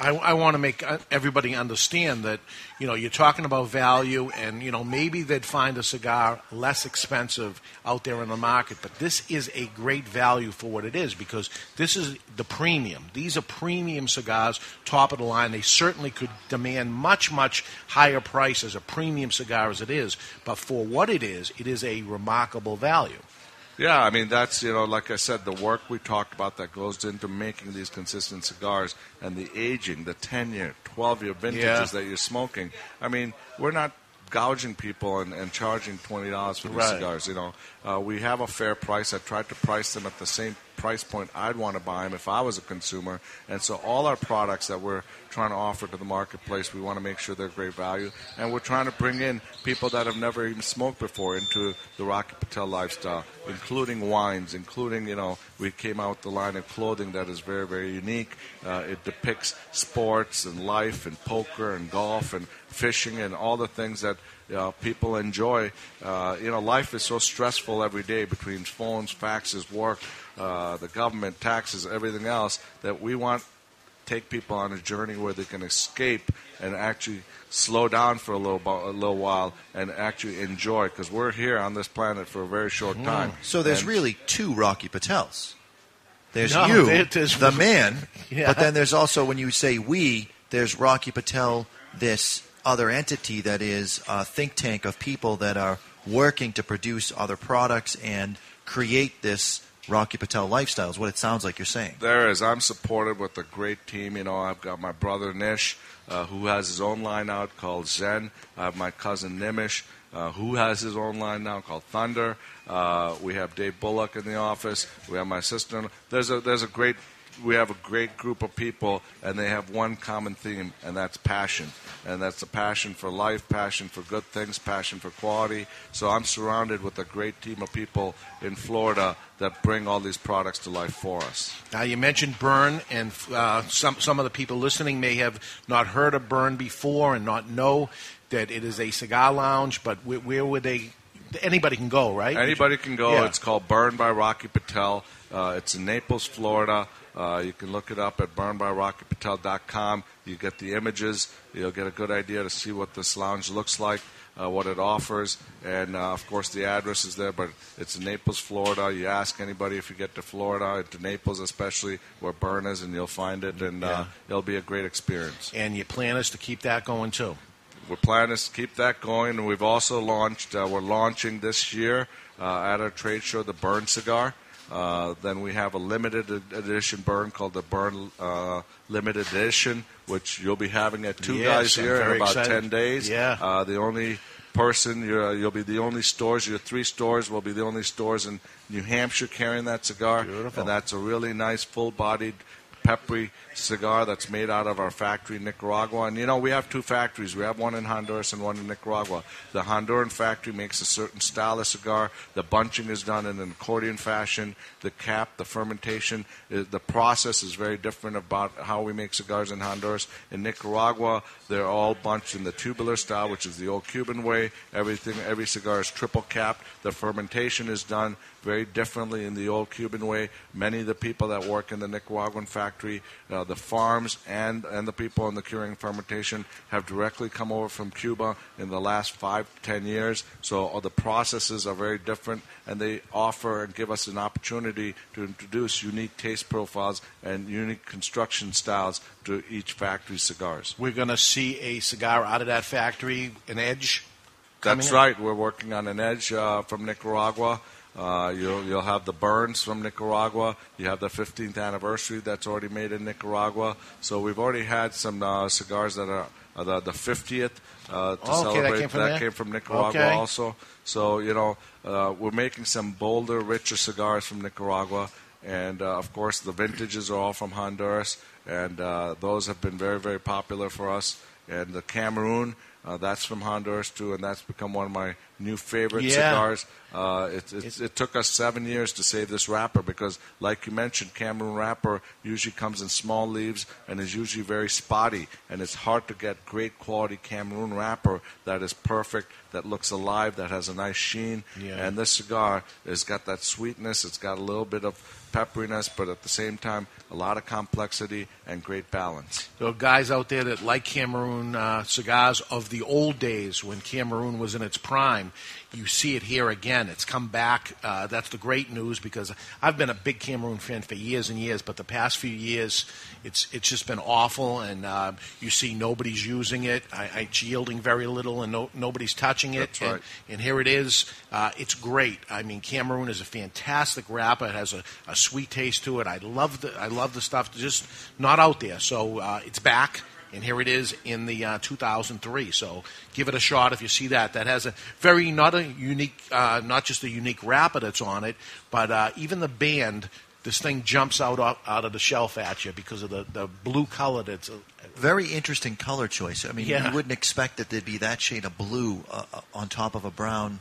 I want to make everybody understand that, you know, you're talking about value and, you know, maybe they'd find a cigar less expensive out there in the market. But this is a great value for what it is because this is the premium. These are premium cigars, top of the line. They certainly could demand much, much higher price as a premium cigar as it is. But for what it is a remarkable value. Yeah, I mean, that's, you know, like I said, the work we talked about that goes into making these consistent cigars and the aging, the 10-year, 12-year vintages that you're smoking. I mean, we're not gouging people and charging $20 for these cigars, you know. We have a fair price. I tried to price them at the same price point I'd want to buy them if I was a consumer. And so all our products that we're trying to offer to the marketplace, we want to make sure they're great value. And we're trying to bring in people that have never even smoked before into the Rocky Patel lifestyle, including wines, including, you know, we came out with the line of clothing that is very, very unique. It depicts sports and life and poker and golf and fishing and all the things that people enjoy. You know, life is so stressful every day between phones, faxes, work, the government, taxes, everything else, that we want take people on a journey where they can escape and actually slow down for a little while and actually enjoy, because we're here on this planet for a very short time. So there's really two Rocky Patels. There's the man, but then there's also, when you say we, there's Rocky Patel, this other entity that is a think tank of people that are working to produce other products and create this Rocky Patel lifestyle is what it sounds like you're saying. There is. I'm supported with a great team. You know, I've got my brother Nish, who has his own line out called Zen. I have my cousin Nimish, who has his own line now called Thunder. We have Dave Bullock in the office. We have my sister. We have a great group of people, and they have one common theme, and that's passion. And that's the passion for life, passion for good things, passion for quality. So I'm surrounded with a great team of people in Florida that bring all these products to life for us. Now, you mentioned Burn, and some of the people listening may have not heard of Burn before and not know that it is a cigar lounge, but where would they? Anybody can go, right? Anybody can go. Yeah. It's called Burn by Rocky Patel. It's in Naples, Florida. You can look it up at burnbyrockypatel.com. You get the images. You'll get a good idea to see what this lounge looks like, what it offers. And, of course, the address is there, but it's in Naples, Florida. You ask anybody if you get to Florida, to Naples especially, where Burn is, and you'll find it. And it'll be a great experience. And your plan is to keep that going, too? We're planning to keep that going. And we've also launched, we're launching this year at our trade show, the Burn Cigar. Then we have a limited edition Burn called the Burn Limited Edition, which you'll be having at Two Guys here in about 10 days. Yeah. The only person, you'll be the only stores, your three stores will be the only stores in New Hampshire carrying that cigar. Beautiful. And that's a really nice, full-bodied, peppery cigar that's made out of our factory in Nicaragua. And, you know, we have two factories. We have one in Honduras and one in Nicaragua. The Honduran factory makes a certain style of cigar. The bunching is done in an accordion fashion. The cap, the fermentation, the process is very different about how we make cigars in Honduras. In Nicaragua, they're all bunched in the tubular style, which is the old Cuban way. Every cigar is triple capped. The fermentation is done very differently in the old Cuban way. Many of the people that work in the Nicaraguan factory, the farms and the people in the curing fermentation have directly come over from Cuba in the last 5 to 10 years. So all the processes are very different, and they offer and give us an opportunity to introduce unique taste profiles and unique construction styles to each factory's cigars. We're going to see a cigar out of that factory, an Edge? That's right. We're working on an Edge from Nicaragua. You'll have the Burns from Nicaragua. You have the 15th anniversary that's already made in Nicaragua. So we've already had some cigars that are the 50th to celebrate. That came from Nicaragua also. So, we're making some bolder, richer cigars from Nicaragua. And, of course, the vintages are all from Honduras. And those have been very, very popular for us. And the Cameroon, that's from Honduras, too, and that's become one of my new favorite cigars. It took us 7 years to save this wrapper because, like you mentioned, Cameroon wrapper usually comes in small leaves and is usually very spotty, and it's hard to get great quality Cameroon wrapper that is perfect, that looks alive, that has a nice sheen. Yeah. And this cigar has got that sweetness. It's got a little bit of pepperiness, but at the same time, a lot of complexity and great balance. So guys out there that like Cameroon cigars of the old days when Cameroon was in its prime, you see it here again. It's come back. That's the great news because I've been a big Cameroon fan for years and years, but the past few years, it's just been awful, and you see nobody's using it. It's yielding very little, and nobody's touching it. That's right. And here it is. It's great. I mean, Cameroon is a fantastic wrapper. It has a sweet taste to it. I love the stuff. Just not out there. So it's back. And here it is in the 2003. So give it a shot if you see that. That has not just a unique wrapper that's on it, but even the band, this thing jumps out of the shelf at you because of the blue color. That's very interesting color choice. I mean, you wouldn't expect that there'd be that shade of blue on top of a brown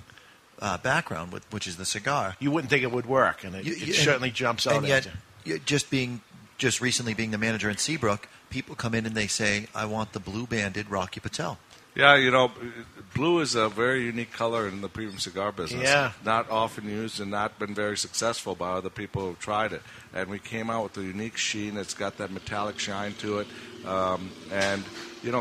background, which is the cigar. You wouldn't think it would work, and it certainly jumps out at you. And yet, just recently being the manager in Seabrook, people come in and they say, I want the blue-banded Rocky Patel. Yeah, blue is a very unique color in the premium cigar business. Yeah. Not often used and not been very successful by other people who have tried it. And we came out with a unique sheen. It's got that metallic shine to it.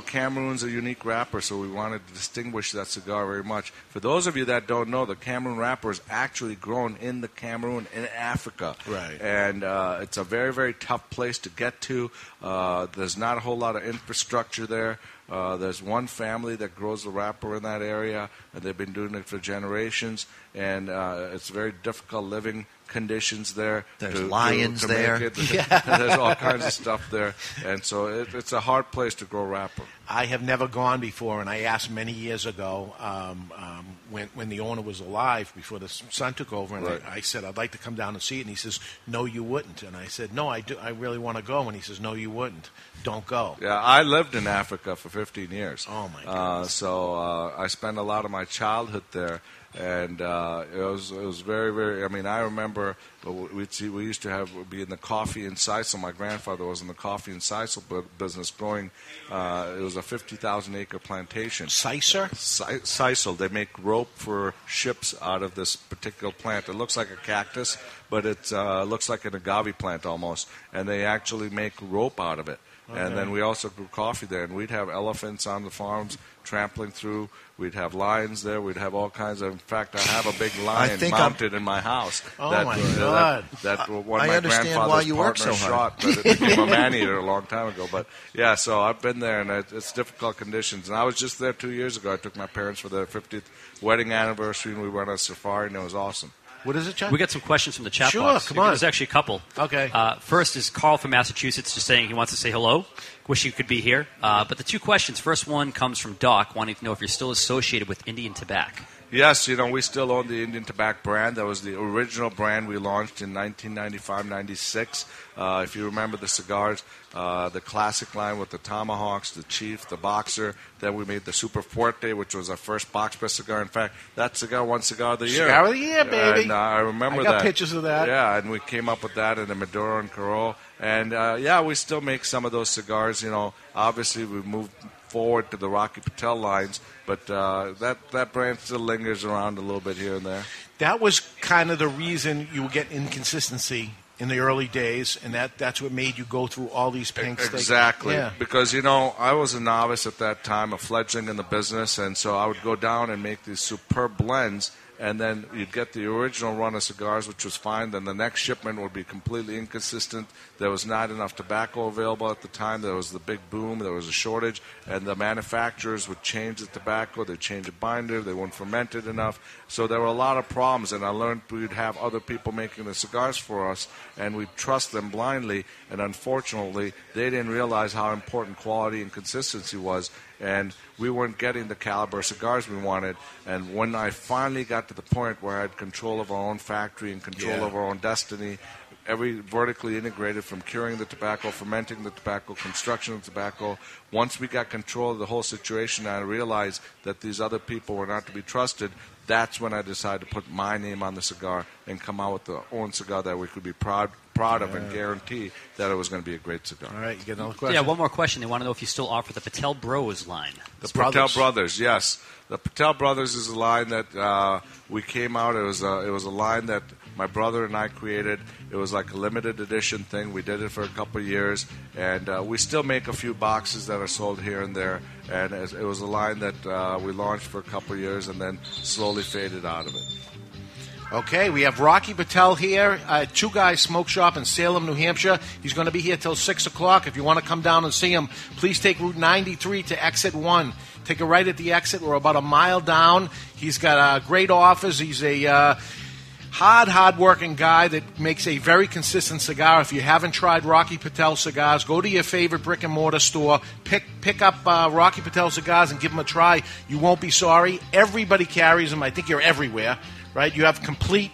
Cameroon's a unique wrapper, so we wanted to distinguish that cigar very much. For those of you that don't know, the Cameroon wrapper is actually grown in the Cameroon, in Africa. Right. And it's a very, very tough place to get to. There's not a whole lot of infrastructure there. There's one family that grows the wrapper in that area, and they've been doing it for generations. And it's very difficult living conditions there. There's lions there. There's all kinds of stuff there. And so it's a hard place to grow wrapper. I have never gone before, and I asked many years ago when the owner was alive before the son took over, and I said, I'd like to come down and see it. And he says, no, you wouldn't. And I said, no, I do. I really want to go. And he says, no, you wouldn't. Don't go. Yeah, I lived in Africa for 15 years. Oh, my God. So I spent a lot of my childhood there. And it was very, very. I mean, I remember we used to be in the coffee and sisal. My grandfather was in the coffee and sisal business, growing. It was a 50,000-acre plantation. Sisal. They make rope for ships out of this particular plant. It looks like a cactus, but it looks like an agave plant almost. And they actually make rope out of it. Okay. And then we also grew coffee there, and we'd have elephants on the farms trampling through. We'd have lions there. We'd have all kinds of. In fact, I have a big lion mounted in my house. Oh my God! That one of my grandfather's partners shot. But it became a man-eater a long time ago. But yeah, so I've been there, and it's difficult conditions. And I was just there 2 years ago. I took my parents for their 50th wedding anniversary, and we went on a safari, and it was awesome. What is it, Chuck? We got some questions from the chat box. Come on. There's actually a couple. Okay. First is Carl from Massachusetts just saying he wants to say hello. Wish you could be here. But the two questions. First one comes from Doc wanting to know if you're still associated with Indian Tobacco. Yes, we still own the Indian Tobacco brand. That was the original brand we launched in 1995-96. If you remember the cigars, the classic line with the Tomahawks, the Chief, the Boxer. Then we made the Super Forte, which was our first box press cigar. In fact, that cigar won Cigar of the Year. Cigar of the Year, baby. And I remember that. I got pictures of that. Yeah, and we came up with that in the Maduro and Corojo. And, we still make some of those cigars. Obviously, we've moved forward to the Rocky Patel lines, but that brand still lingers around a little bit here and there. That was kind of the reason you would get inconsistency in the early days, and that's what made you go through all these pinks. Exactly. Yeah. Because, I was a novice at that time, a fledgling in the business, and so I would go down and make these superb blends, and then you'd get the original run of cigars, which was fine. Then the next shipment would be completely inconsistent. There was not enough tobacco available at the time. There was the big boom. There was a shortage. And the manufacturers would change the tobacco. They'd change the binder. They weren't fermented enough. So there were a lot of problems, and I learned we'd have other people making the cigars for us, and we'd trust them blindly. And unfortunately, they didn't realize how important quality and consistency was. And we weren't getting the caliber of cigars we wanted. And when I finally got to the point where I had control of our own factory and control of our own destiny, every vertically integrated from curing the tobacco, fermenting the tobacco, construction of tobacco. Once we got control of the whole situation, I realized that these other people were not to be trusted. That's when I decided to put my name on the cigar and come out with our own cigar that we could be proud of and guarantee that it was going to be a great cigar. All right, you get another question? Yeah, one more question. They want to know if you still offer the Patel Bros line. The Patel Brothers, yes. The Patel Brothers is a line that we came out. It was a line that my brother and I created. It was like a limited edition thing. We did it for a couple of years, and we still make a few boxes that are sold here and there. And it was a line that we launched for a couple of years and then slowly faded out of it. Okay, we have Rocky Patel here at Two Guys Smoke Shop in Salem, New Hampshire. He's going to be here till 6 o'clock. If you want to come down and see him, please take Route 93 to Exit 1. Take a right at the exit. We're about a mile down. He's got a great office. He's a hard-working guy that makes a very consistent cigar. If you haven't tried Rocky Patel cigars, go to your favorite brick-and-mortar store, pick up Rocky Patel cigars and give them a try. You won't be sorry. Everybody carries them. I think you're everywhere. Right, you have complete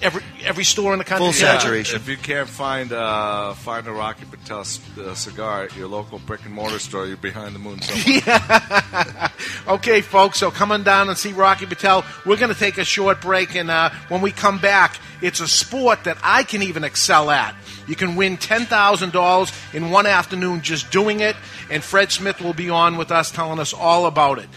every store in the country. Full saturation. If you can't find a Rocky Patel cigar at your local brick and mortar store, you're behind the moon somewhere. Yeah. Okay, folks. So come on down and see Rocky Patel. We're going to take a short break, and when we come back, it's a sport that I can even excel at. You can win $10,000 in one afternoon just doing it, and Fred Smith will be on with us telling us all about it.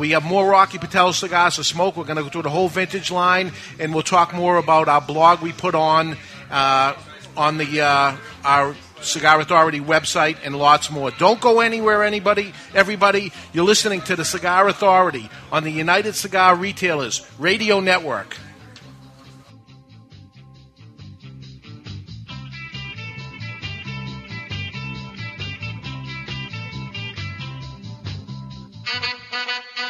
We have more Rocky Patel cigars to smoke. We're going to go through the whole vintage line, and we'll talk more about our blog we put on the our Cigar Authority website and lots more. Don't go anywhere, everybody. You're listening to the Cigar Authority on the United Cigar Retailers Radio Network.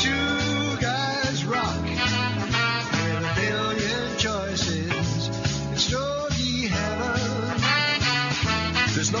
Two Guys Rock. With a billion choices, it's Stogie Heaven. There's no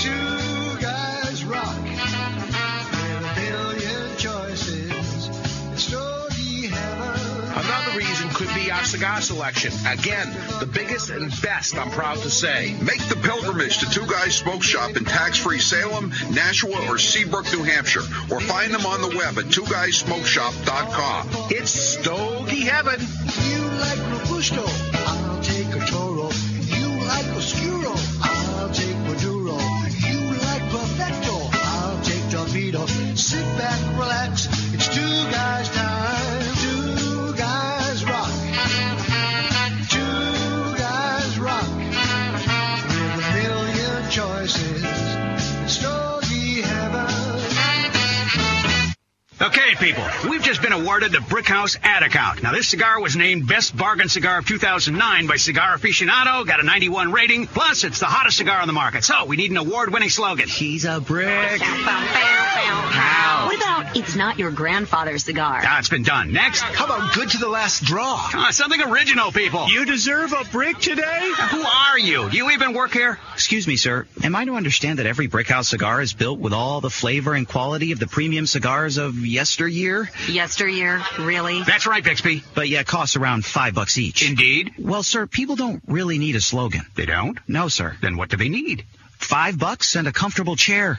Two Guys Rock. With a billion choices, it's Stogie Heaven. Another reason could be our cigar selection. Again, the biggest and best, I'm proud to say. Make the pilgrimage to Two Guys Smoke Shop in tax-free Salem, Nashua, or Seabrook, New Hampshire. Or find them on the web at twoguysmokeshop.com. It's Stogie Heaven. You like Robusto, I'll take a Toro. You like Oscuro, I'll take Maduro. You like Perfecto, I'll take Davidoff. Sit back, relax, it's Two Guys time. Okay, people, we've just been awarded the Brickhouse ad account. Now, this cigar was named Best Bargain Cigar of 2009 by Cigar Aficionado, got a 91 rating, plus it's the hottest cigar on the market. So, we need an award-winning slogan. She's a brick. Without It's not your grandfather's cigar. Ah, it's been done. Next. How about good to the last draw? Something original, people. You deserve a brick today? Who are you? Do you even work here? Excuse me, sir. Am I to understand that every Brickhouse cigar is built with all the flavor and quality of the premium cigars of yesteryear? Yesteryear? Really? That's right, Bixby. But yeah, it costs around $5 each. Indeed. Well, sir, people don't really need a slogan. They don't? No, sir. Then what do they need? $5 and a comfortable chair.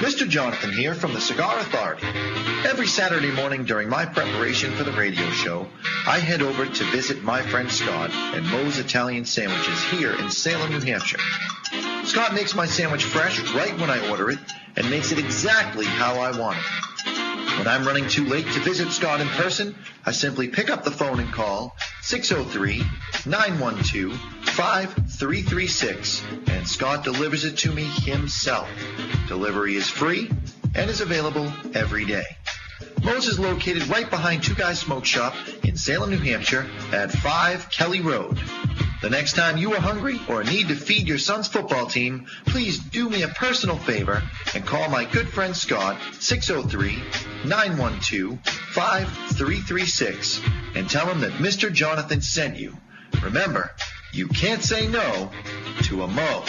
Mr. Jonathan here from the Cigar Authority. Every Saturday morning during my preparation for the radio show, I head over to visit my friend Scott and Moe's Italian Sandwiches here in Salem, New Hampshire. Scott makes my sandwich fresh right when I order it and makes it exactly how I want it. When I'm running too late to visit Scott in person, I simply pick up the phone and call 603-912-5336, and Scott delivers it to me himself. Delivery is free and is available every day. Moe's is located right behind Two Guys Smoke Shop in Salem, New Hampshire at 5 Kelly Road. The next time you are hungry or need to feed your son's football team, please do me a personal favor and call my good friend Scott, 603-912-5336, and tell him that Mr. Jonathan sent you. Remember, you can't say no to a Moe.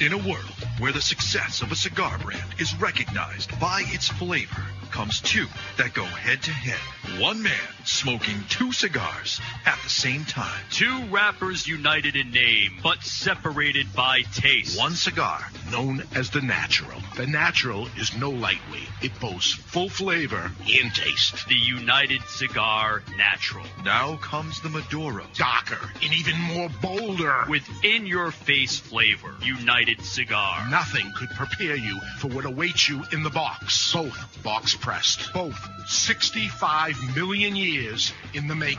In a world where the success of a cigar brand is recognized by its flavor, comes two that go head-to-head. One man smoking two cigars at the same time. Two rappers united in name, but separated by taste. One cigar known as The Natural. The Natural is no lightweight. It boasts full flavor and taste. The United Cigar Natural. Now comes the Maduro. Darker and even more bolder. With in-your-face flavor. United Cigar. Nothing could prepare you for what awaits you in the box. Both box pressed. Both 65 million years in the making.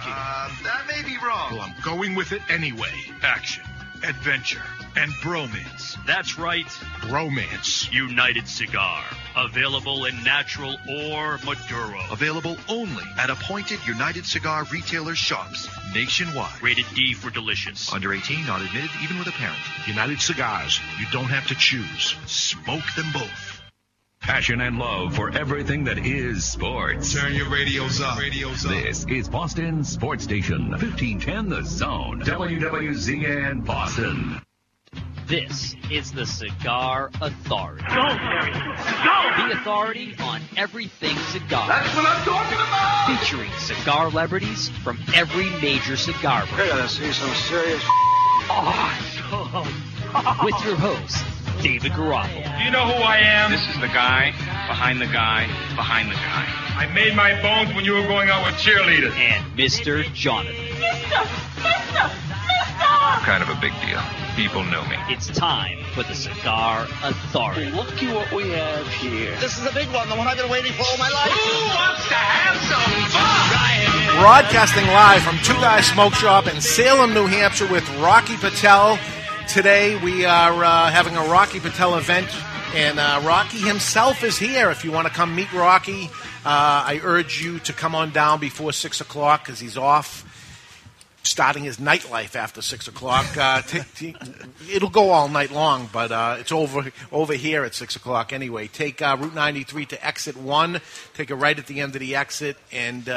That may be wrong. Well, I'm going with it anyway. Action, adventure, and bromance. That's right. Bromance. United Cigar. Available in natural or Maduro. Available only at appointed United Cigar retailer shops nationwide. Rated D for delicious. Under 18, not admitted even with a parent. United Cigars. You don't have to choose. Smoke them both. Passion and love for everything that is sports. Turn your radios up. This is Boston Sports Station, 1510 The Zone, WWZN Boston. This is the Cigar Authority. Go, Terry. Go! The authority on everything cigar. That's what I'm talking about! Featuring cigar celebrities from every major cigar brand. You're going to see some serious awesome. With your host, David Garofalo. Do you know who I am? This is the guy behind the guy behind the guy. I made my bones when you were going out with cheerleaders. And Mr. Jonathan. Mister! I'm kind of a big deal. People know me. It's time for the Cigar Authority. Look at what we have here. This is a big one, the one I've been waiting for all my life. Who wants to have some fun? Ryan. broadcasting live from Two Guys Smoke Shop in Salem, New Hampshire with Rocky Patel. Today we are having a Rocky Patel event, and Rocky himself is here. If you want to come meet Rocky, I urge you to come on down before 6 o'clock because he's off. Starting his nightlife after 6 o'clock, it'll go all night long, but it's over here at 6 o'clock anyway. Take Route 93 to Exit 1. Take a right at the end of the exit, and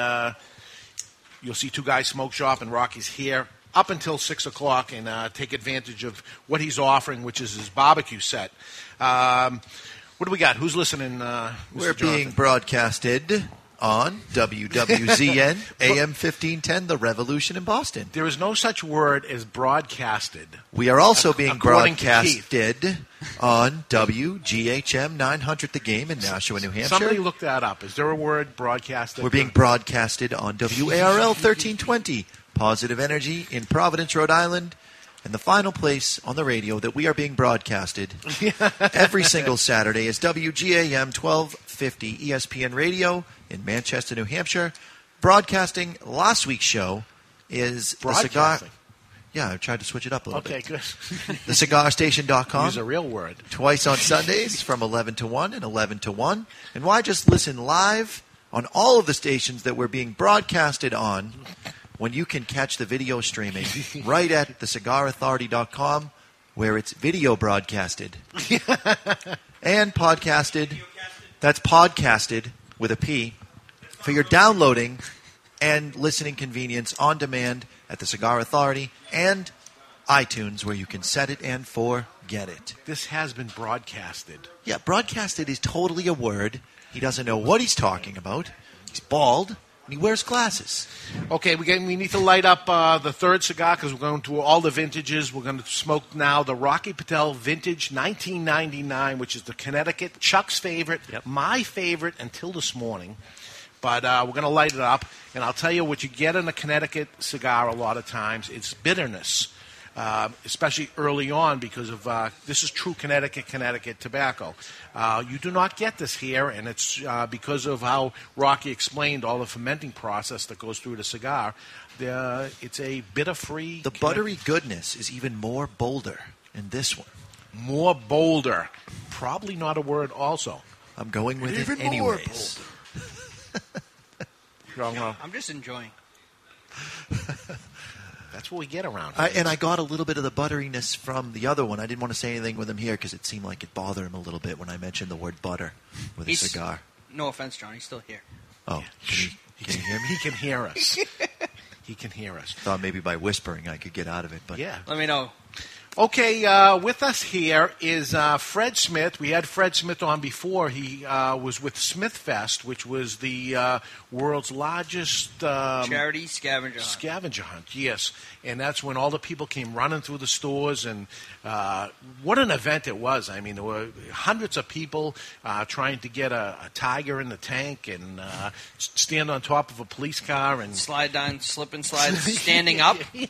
you'll see Two Guys Smoke Shop, and Rocky's here up until 6 o'clock. And take advantage of what he's offering, which is his barbecue set. What do we got? Who's listening? We're being broadcasted on WWZN, AM 1510, The Revolution in Boston. There is no such word as broadcasted. We are also being broadcasted on WGHM 900 The Game in Nashua, New Hampshire. Somebody look that up. Is there a word broadcasted? We're being broadcasted on WARL 1320, Positive Energy in Providence, Rhode Island. And the final place on the radio that we are being broadcasted every single Saturday is WGAM 1250 ESPN Radio in Manchester, New Hampshire. Broadcasting last week's show is the Cigar. Yeah, I tried to switch it up a little bit. Okay, good. thecigarstation.com. Use a real word. Twice on Sundays from 11 to 1 and 11 to 1. And why just listen live on all of the stations that we're being broadcasted on, when you can catch the video streaming right at thecigarauthority.com, where it's video broadcasted and podcasted. That's podcasted with a P for your downloading and listening convenience on demand at the Cigar Authority and iTunes, where you can set it and forget it. This has been broadcasted. Yeah, broadcasted is totally a word. He doesn't know what he's talking about. He's bald. He wears glasses. Okay, we need to light up the third cigar because we're going to all the vintages. We're going to smoke now the Rocky Patel Vintage 1999, which is the Connecticut, Chuck's favorite, my favorite until this morning. But we're going to light it up, and I'll tell you what you get in a Connecticut cigar a lot of times. It's bitterness, especially early on because of this is true Connecticut tobacco. You do not get this here, and it's because of how Rocky explained all the fermenting process that goes through the cigar. It's a bitter-free. The buttery goodness is even more bolder in this one. More bolder. Probably not a word also. I'm going with even it anyways. More no, I'm just enjoying. That's what we get around here. And I got a little bit of the butteriness from the other one. I didn't want to say anything with him here because it seemed like it bothered him a little bit when I mentioned the word butter with a cigar. No offense, John. He's still here. Oh, yeah. Can you hear me? He can hear us. He can hear us. Thought maybe by whispering I could get out of it. But yeah. Let me know. Okay, with us here is Fred Smith. We had Fred Smith on before. He was with SmithFest, which was the world's largest charity scavenger hunt. Scavenger hunt, yes. And that's when all the people came running through the stores. And what an event it was. I mean, there were hundreds of people trying to get a tiger in the tank and stand on top of a police car. And slide down, slip and slide, standing up. Yeah.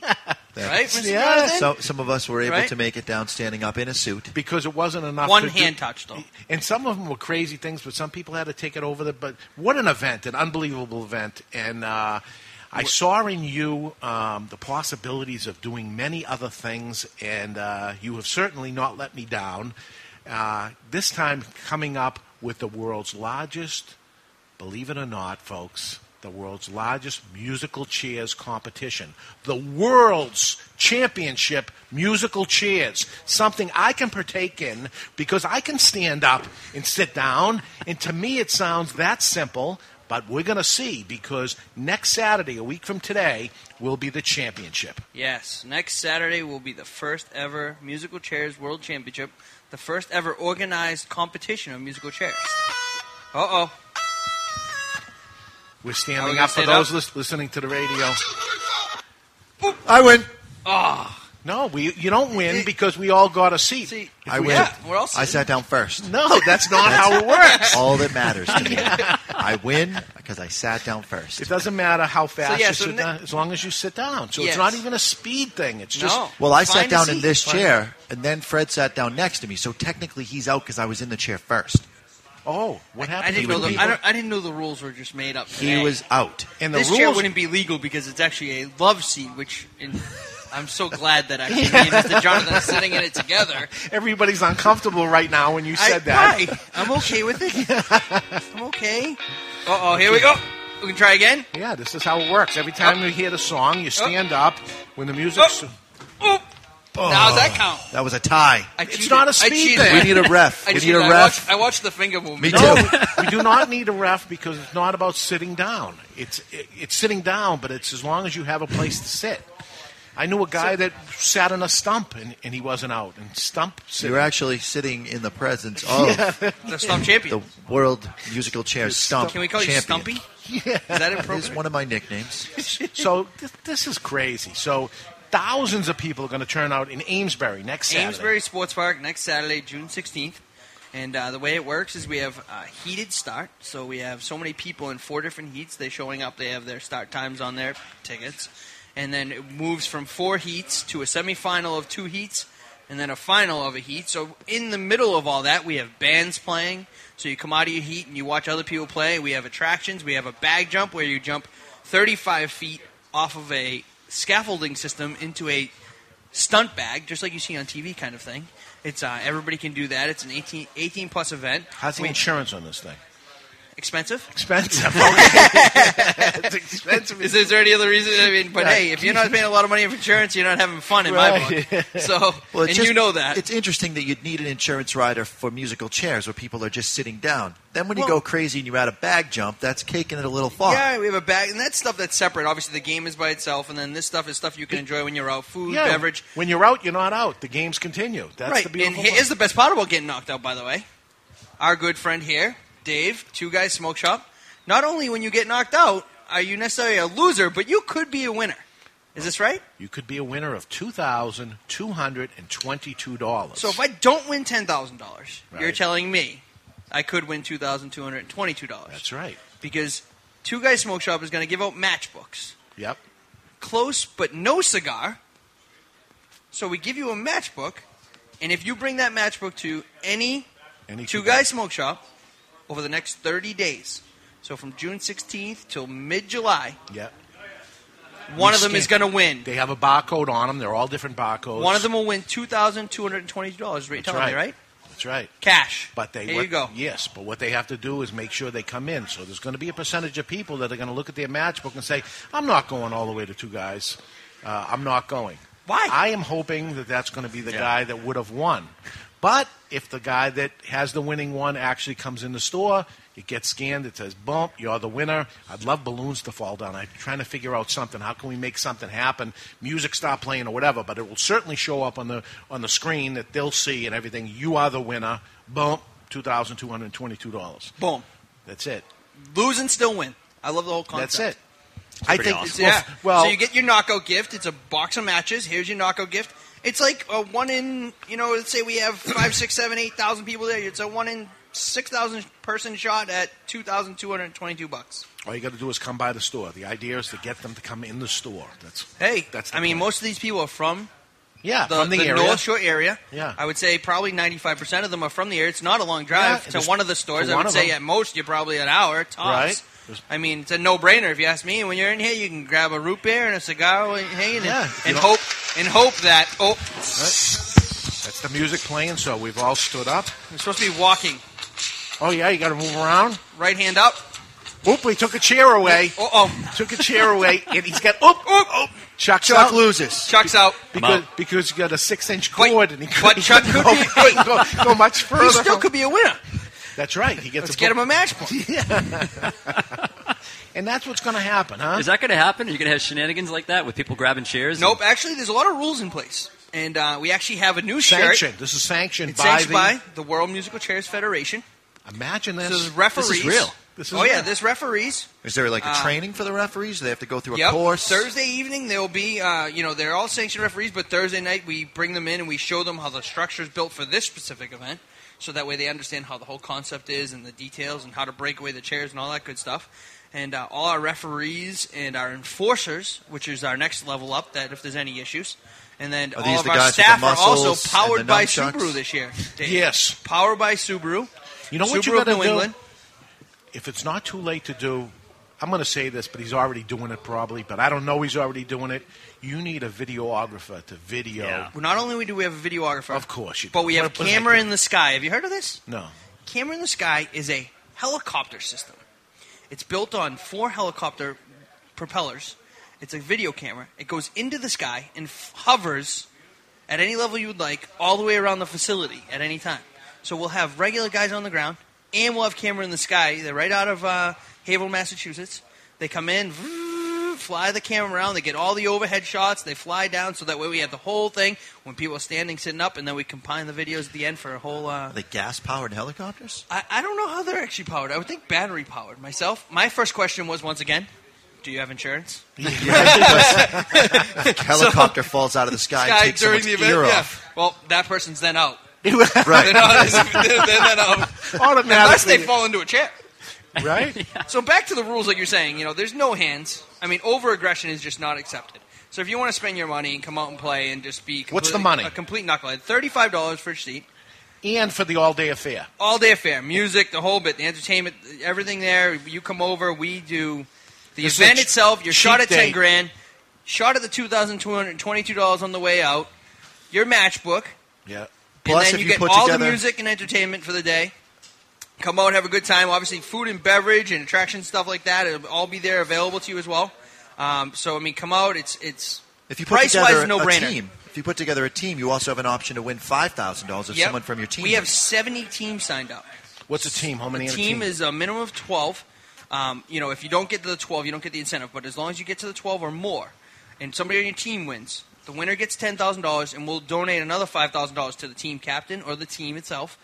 Right, Mr. Jonathan? So, some of us were able to make it down standing up in a suit. Because it wasn't enough. One hand touch, though. And some of them were crazy things, but some people had to take it over. But what an event, an unbelievable event. And I saw in you the possibilities of doing many other things, and you have certainly not let me down. This time coming up with the world's largest, believe it or not, folks, the world's largest musical chairs competition. The world's championship musical chairs. Something I can partake in because I can stand up and sit down. And to me it sounds that simple, but we're going to see because next Saturday, a week from today, will be the championship. Yes, next Saturday will be the first ever musical chairs world championship. The first ever organized competition of musical chairs. Uh-oh. We're standing up for those listening to the radio. Boop. I win. Oh. No, you don't win because we all got a seat. I win. Yeah, I sat down first. No, that's not how it works. All that matters to me. I win because I sat down first. It doesn't matter how fast you sit down, as long as you sit down. So it's not even a speed thing. It's just well, I sat down in this chair, and then Fred sat down next to me. So technically he's out because I was in the chair first. Oh, what happened? I didn't know the rules were just made up today. He was out. And the this rules chair wouldn't be legal because it's actually a love seat, which I'm so glad that actually me and Mr. Jonathan are sitting in it together. Everybody's uncomfortable right now when you said that. Right. I'm okay with it. I'm okay. Uh-oh, here we go. We can try again? Yeah, this is how it works. Every time you hear the song, you stand up. When the music's... Oh, now, how's that count? That was a tie. It's not a speed thing. We need a ref. I watched the finger movement. Me too. No, we do not need a ref because it's not about sitting down. It's sitting down, but it's as long as you have a place to sit. I knew a guy that sat on a stump, and he wasn't out. And stump sitting. You're actually sitting in the presence of the stump champion. The world musical chair stump. Can we call you Stumpy? Yeah. Is that appropriate? It's one of my nicknames. So this is crazy. So... thousands of people are going to turn out in Amesbury next Saturday. Amesbury Sports Park next Saturday, June 16th. And the way it works is we have a heated start. So we have so many people in four different heats. They're showing up. They have their start times on their tickets. And then it moves from four heats to a semifinal of two heats and then a final of a heat. So in the middle of all that, we have bands playing. So you come out of your heat and you watch other people play. We have attractions. We have a bag jump where you jump 35 feet off of a scaffolding system into a stunt bag, just like you see on TV kind of thing. It's everybody can do that. It's an 18-plus event. How's the insurance on this thing? Expensive. Expensive. It's expensive. Is there any other reason? I mean, but hey, if you're not paying a lot of money for insurance, you're not having fun in my book. So, well, and just, you know that. It's interesting that you'd need an insurance rider for musical chairs where people are just sitting down. Then when you go crazy and you add a bag jump, that's taking it a little far. Yeah, we have a bag, and that's stuff that's separate. Obviously, the game is by itself, and then this stuff is stuff you can enjoy when you're out. Food, beverage. When you're out, you're not out. The games continue. That's right. The beautiful part. Here's the best part about getting knocked out, by the way. Our good friend here, Dave, Two Guys Smoke Shop. Not only when you get knocked out are you necessarily a loser, but you could be a winner. Is this right? You could be a winner of $2,222. So if I don't win $10,000, you're telling me I could win $2,222. That's right. Because Two Guys Smoke Shop is going to give out matchbooks. Yep. Close but no cigar. So we give you a matchbook, and if you bring that matchbook to any Two Guys Smoke Shop over the next 30 days, so from June 16th till mid-July, one of them is going to win. They have a barcode on them. They're all different barcodes. One of them will win $2,222. You're telling me, right? That's right. Cash. But there you go. Yes, but what they have to do is make sure they come in. So there's going to be a percentage of people that are going to look at their matchbook and say, I'm not going all the way to Two Guys. I'm not going. Why? I am hoping that that's going to be the guy that would have won. But if the guy that has the winning one actually comes in the store, it gets scanned, it says, bump, you're the winner. I'd love balloons to fall down. I'm trying to figure out something. How can we make something happen? Music stop playing or whatever, but it will certainly show up on the screen that they'll see and everything. You are the winner. Bump, $2,222. Boom. That's it. Lose and still win. I love the whole concept. That's it. I think awesome. So you get your knockout gift. It's a box of matches. Here's your knockout gift. It's like a one in, let's say we have 5, 6, 7, 8,000 people there. It's a one in 6,000 person shot at $2,222. All you got to do is come by the store. The idea is to get them to come in the store. That's the point. Most of these people are from the North Shore area. Yeah. I would say probably 95% of them are from the area. It's not a long drive to one of the stores. I would say at most you're probably an hour tops. Right. It's a no-brainer if you ask me. When you're in here, you can grab a root beer and a cigar and hope that that's the music playing. So we've all stood up. We're supposed to be walking. Oh yeah, you got to move around. Right hand up. Oop! We took a chair away. And he's got oop. Chuck loses. Chuck's out because he got a 6-inch cord and he couldn't go much further. He still could be a winner. That's right. Let's get him a match point. Yeah. And that's what's going to happen, huh? Is that going to happen? Are you going to have shenanigans like that with people grabbing chairs? Nope. Actually, there's a lot of rules in place. And we actually have a new shirt. This is sanctioned by the World Musical Chairs Federation. Imagine this. So there's referees. This is real. There's referees. Is there like a training for the referees? Do they have to go through a course? Thursday evening there will be, they're all sanctioned referees, but Thursday night we bring them in and we show them how the structure is built for this specific event. So that way they understand how the whole concept is and the details and how to break away the chairs and all that good stuff. And all our referees and our enforcers, which is our next level up, that if there's any issues. And then all of our staff are also powered by Subaru this year. Dave. Yes. Powered by Subaru. You know what you got to do? New England. If it's not too late to do, I'm going to say this, but he's already doing it probably, but I don't know he's already doing it. You need a videographer to video. Yeah. Well, not only do we have a videographer. Of course. You do. But we have Camera in the Sky. Have you heard of this? No. Camera in the Sky is a helicopter system. It's built on 4 helicopter propellers. It's a video camera. It goes into the sky and hovers at any level you would like all the way around the facility at any time. So we'll have regular guys on the ground, and we'll have Camera in the Sky. They're right out of Haverhill, Massachusetts. They come in, fly the camera around. They get all the overhead shots. They fly down, so that way we have the whole thing when people are standing, sitting up, and then we combine the videos at the end for a whole... Are they gas-powered helicopters? I don't know how they're actually powered. I would think battery-powered myself. My first question was, once again, do you have insurance? Yes, if a helicopter falls out of the sky and takes during the event, ear off. Yeah. Well, that person's then out. Right. Unless they fall into a chair. Right? Yeah. So back to the rules like you're saying. You know, there's no hands. I mean, over-aggression is just not accepted. So if you want to spend your money and come out and play and just be what's the money? A complete knucklehead. $35 for a seat. And for the all-day affair. All-day affair. Music, the whole bit, the entertainment, everything there. You come over, we do the event itself. You're shot at $10,000. Shot at the $2,222 on the way out. Your matchbook. Yeah. Plus, and then you get all the music and entertainment for the day. Come out, have a good time. Obviously, food and beverage and attraction stuff like that. It'll all be there available to you as well. So, I mean, come out. It's price-wise, no-brainer. If you put together a team, you also have an option to win $5,000 if someone from your team. We have 70 teams signed up. What's a team? How many? A team is a minimum of 12. You know, if you don't get to the 12, you don't get the incentive. But as long as you get to the 12 or more, and somebody on your team wins, the winner gets $10,000, and we'll donate another $5,000 to the team captain or the team itself,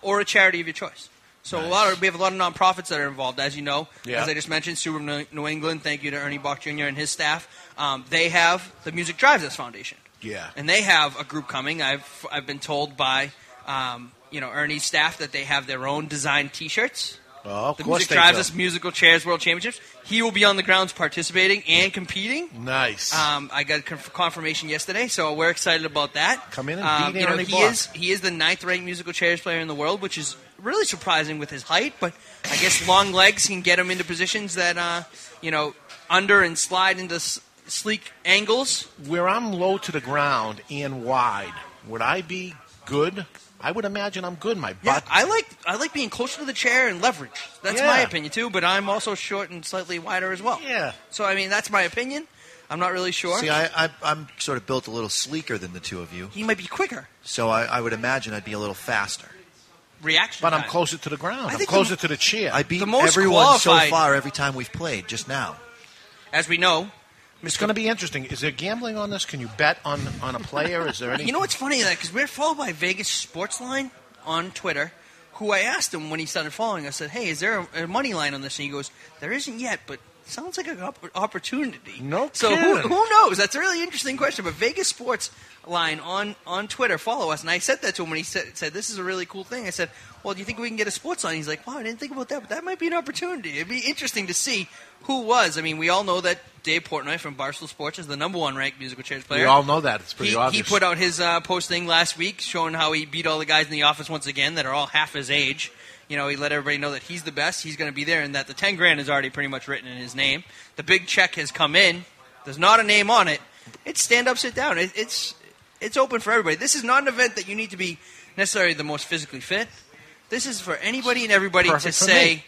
or a charity of your choice. So we have a lot of nonprofits that are involved, as you know. Yeah. As I just mentioned, Subaru New England, thank you to Ernie Bach Jr. and his staff. They have the Music Drives Us Foundation. Yeah. And they have a group coming. I've been told by Ernie's staff that they have their own designed T-shirts. Oh, of course they do. The Music Drives Us Musical Chairs World Championships. He will be on the grounds participating and competing. Nice. I got confirmation yesterday, so we're excited about that. Come in and beat him on the block. He is the 9th-ranked musical chairs player in the world, which is really surprising with his height. But I guess long legs can get him into positions that, under and slide into sleek angles. Where I'm low to the ground and wide, would I be good? I would imagine I'm good. My butt. Yeah, I like being closer to the chair and leverage. That's my opinion too. But I'm also short and slightly wider as well. Yeah. So I mean, that's my opinion. I'm not really sure. See, I'm sort of built a little sleeker than the two of you. He might be quicker. So I would imagine I'd be a little faster. Reaction. But I'm closer to the ground. I'm closer to the chair. I beat everyone so far every time we've played just now. As we know. It's going to be interesting. Is there gambling on this? Can you bet on a player? Is there any? You know what's funny? Because we're followed by Vegas Sportsline on Twitter, who I asked him when he started following. I said, hey, is there a money line on this? And he goes, there isn't yet, but sounds like an opportunity. No kidding. So who knows? That's a really interesting question. But Vegas Sportsline on Twitter, follow us. And I said that to him when he said this is a really cool thing. I said, well, do you think we can get a sports line? He's like, wow, I didn't think about that, but that might be an opportunity. It'd be interesting to see who was. I mean, we all know that Dave Portnoy from Barstool Sports is the #1 ranked musical chairs player. We all know that. It's pretty obvious. He put out his posting last week showing how he beat all the guys in the office once again that are all half his age. You know, he let everybody know that he's the best. He's going to be there, and that the $10,000 is already pretty much written in his name. The big check has come in. There's not a name on it. It's stand up, sit down. It's open for everybody. This is not an event that you need to be necessarily the most physically fit. This is for anybody and everybody. Perfect to say, me.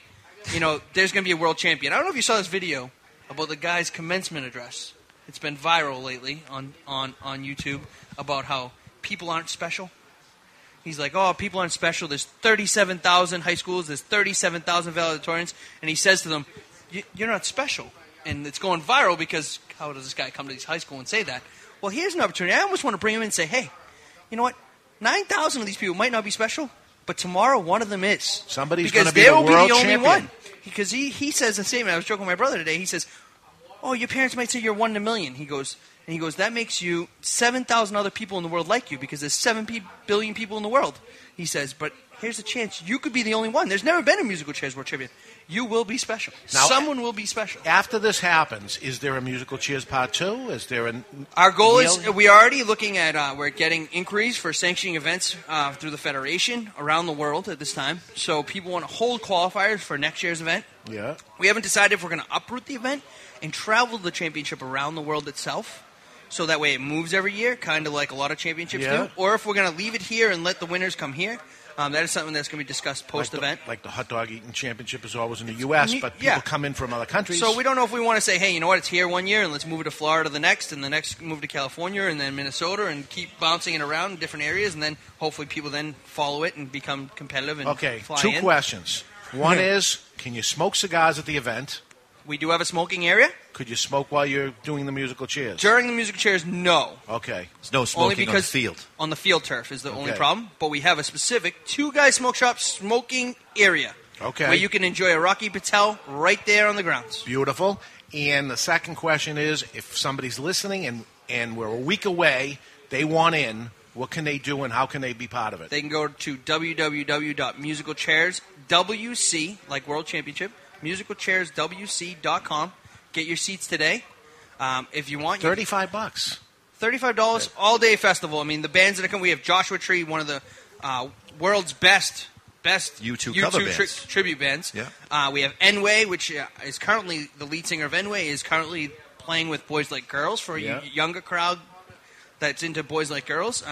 You know, there's going to be a world champion. I don't know if you saw this video about the guy's commencement address. It's been viral lately on YouTube about how people aren't special. He's like, oh, people aren't special. There's 37,000 high schools. There's 37,000 valedictorians. And he says to them, you're not special. And it's going viral because how does this guy come to these high school and say that? Well, here's an opportunity. I almost want to bring him in and say, hey, you know what? 9,000 of these people might not be special, but tomorrow one of them is. Somebody's going to be the world champion. Because they will be the only one. Because he says the same. I was joking with my brother today. He says, oh, your parents might say you're 1 in a million. He goes, And he goes, that makes you 7,000 other people in the world like you, because there's 7 billion people in the world. He says, but here's a chance. You could be the only one. There's never been a Musical Chairs World Tribute. You will be special. Now, someone will be special. After this happens, is there a Musical Chairs Part 2? Is there a... Our goal is, we're already looking at, we're getting inquiries for sanctioning events through the Federation around the world at this time. So people want to hold qualifiers for next year's event. Yeah. We haven't decided if we're going to uproot the event and travel the championship around the world itself. So that way it moves every year, kind of like a lot of championships do. Or if we're going to leave it here and let the winners come here, that is something that's going to be discussed post-event. Like the hot dog eating championship is always in the U.S., but people come in from other countries. So we don't know if we want to say, hey, you know what, it's here one year, and let's move it to Florida the next, and the next move to California, and then Minnesota, and keep bouncing it around in different areas, and then hopefully people then follow it and become competitive and fly in. Okay, two questions. One is, can you smoke cigars at the event? We do have a smoking area. Could you smoke while you're doing the musical chairs? During the musical chairs, no. Okay. There's no smoking on the field. On the field turf is the only problem. But we have a specific Two Guys Smoke Shop smoking area. Okay. Where you can enjoy a Rocky Patel right there on the grounds. Beautiful. And the second question is, if somebody's listening and we're a week away, they want in, what can they do and how can they be part of it? They can go to www.musicalchairswc, like World Championship, MusicalChairsWC.com. Get your seats today. If you want, $35 $35 all day festival. I mean, the bands that are coming. We have Joshua Tree, one of the world's best U2 cover bands. Tribute bands. Yeah. We have Enway, which is currently the lead singer of Enway, is currently playing with Boys Like Girls for a younger crowd that's into Boys Like Girls.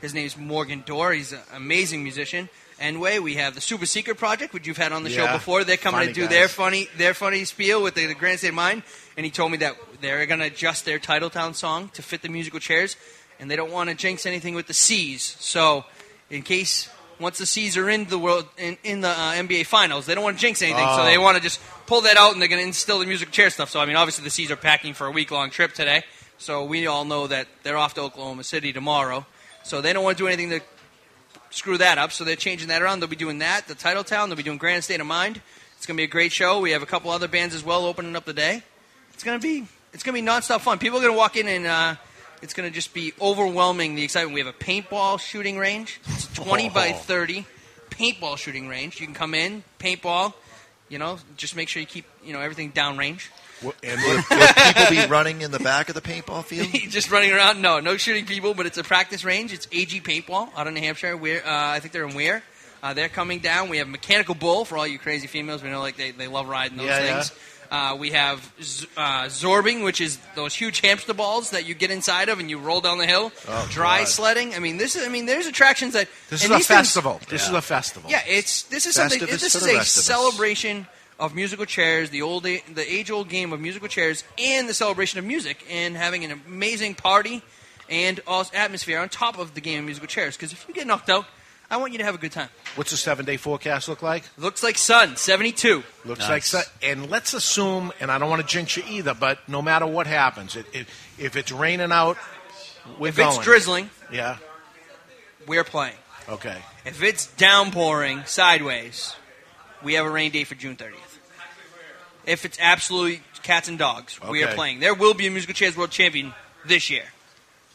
His name is Morgan Dorr. He's an amazing musician. Anyway, we have the Super Secret Project, which you've had on the show before. They're coming to do their funny spiel with the Grand State of Mind, and he told me that they're going to adjust their Titletown song to fit the musical chairs, and they don't want to jinx anything with the C's. So, in case once the C's are in the world in the NBA Finals, they don't want to jinx anything, so they want to just pull that out, and they're going to instill the musical chair stuff. So, I mean, obviously the C's are packing for a week-long trip today, so we all know that they're off to Oklahoma City tomorrow, so they don't want to do anything to screw that up, so they're changing that around. They'll be doing that, the Titletown. They'll be doing Grand State of Mind. It's going to be a great show. We have a couple other bands as well opening up the day. It's going to be nonstop fun. People are going to walk in, and it's going to just be overwhelming, the excitement. We have a paintball shooting range. It's 20 by 30 paintball shooting range. You can come in, paintball, just make sure you keep, everything downrange. And will people be running in the back of the paintball field? Just running around? No shooting people, but it's a practice range. It's AG Paintball out in New Hampshire. I think they're in Weir. They're coming down. We have Mechanical Bull for all you crazy females. We know they love riding those things. Yeah. We have Zorbing, which is those huge hamster balls that you get inside of and you roll down the hill. Oh, dry sledding. I mean, there's attractions that. This is a festival. This is a festival. Yeah, this is a celebration of musical chairs, the age-old game of musical chairs, and the celebration of music, and having an amazing party and atmosphere on top of the game of musical chairs. Because if you get knocked out, I want you to have a good time. What's the 7-day forecast look like? Looks like sun, 72. Looks like sun. And let's assume, and I don't want to jinx you either, but no matter what happens, if it's raining out, if it's drizzling, we're playing. Okay. If it's downpouring sideways, we have a rain day for June 30th. If it's absolutely cats and dogs, we are playing. There will be a Musical Chairs World Champion this year.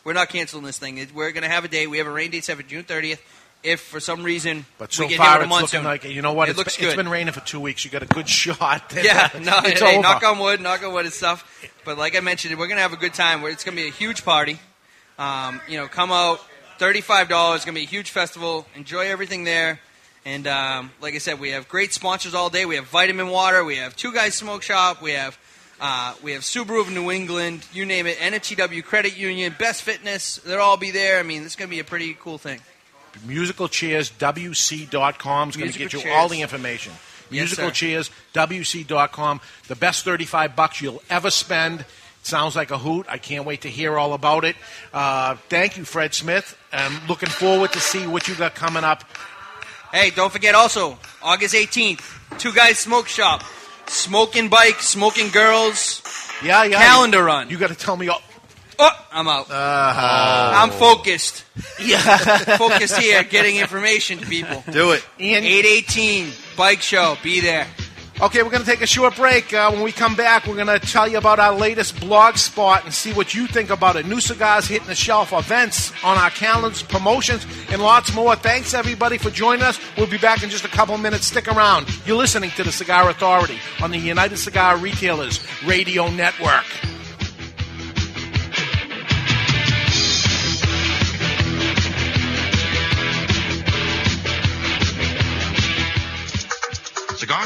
We're not canceling this thing. We're going to have a day. We have a rain day set for June 30th. If for some reason we get hit with a monsoon. But so far it's looking like, it's been raining for 2 weeks. You got a good shot. It's over. Knock on wood and stuff. But like I mentioned, we're going to have a good time. It's going to be a huge party. Come out, $35. It's going to be a huge festival. Enjoy everything there. And like I said, we have great sponsors all day. We have Vitamin Water. We have Two Guys Smoke Shop. We have Subaru of New England. You name it. NFTW Credit Union. Best Fitness. They'll all be there. I mean, this is going to be a pretty cool thing. MusicalChairsWC.com is going to get you all the information. MusicalChairsWC.com. The best $35 you'll ever spend. Sounds like a hoot. I can't wait to hear all about it. Thank you, Fred Smith. I'm looking forward to see what you got coming up. Hey, don't forget also, August 18th, Two Guys Smoke Shop, Smoking Bike, Smoking Girls, calendar run. You got to tell me all. Oh, I'm out. I'm focused. Focused here, getting information to people. Do it. 8:18, bike show, be there. Okay, we're going to take a short break. When we come back, we're going to tell you about our latest blog spot and see what you think about it. New cigars hitting the shelf, events on our calendars, promotions, and lots more. Thanks, everybody, for joining us. We'll be back in just a couple minutes. Stick around. You're listening to The Cigar Authority on the United Cigar Retailers Radio Network. Cigar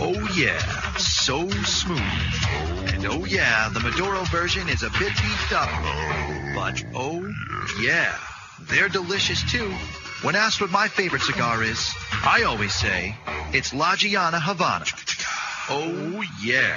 oh yeah, so smooth. And oh yeah, the Maduro version is a bit beefed up. But oh yeah, they're delicious too. When asked what my favorite cigar is, I always say it's La Giana Havana. Oh yeah.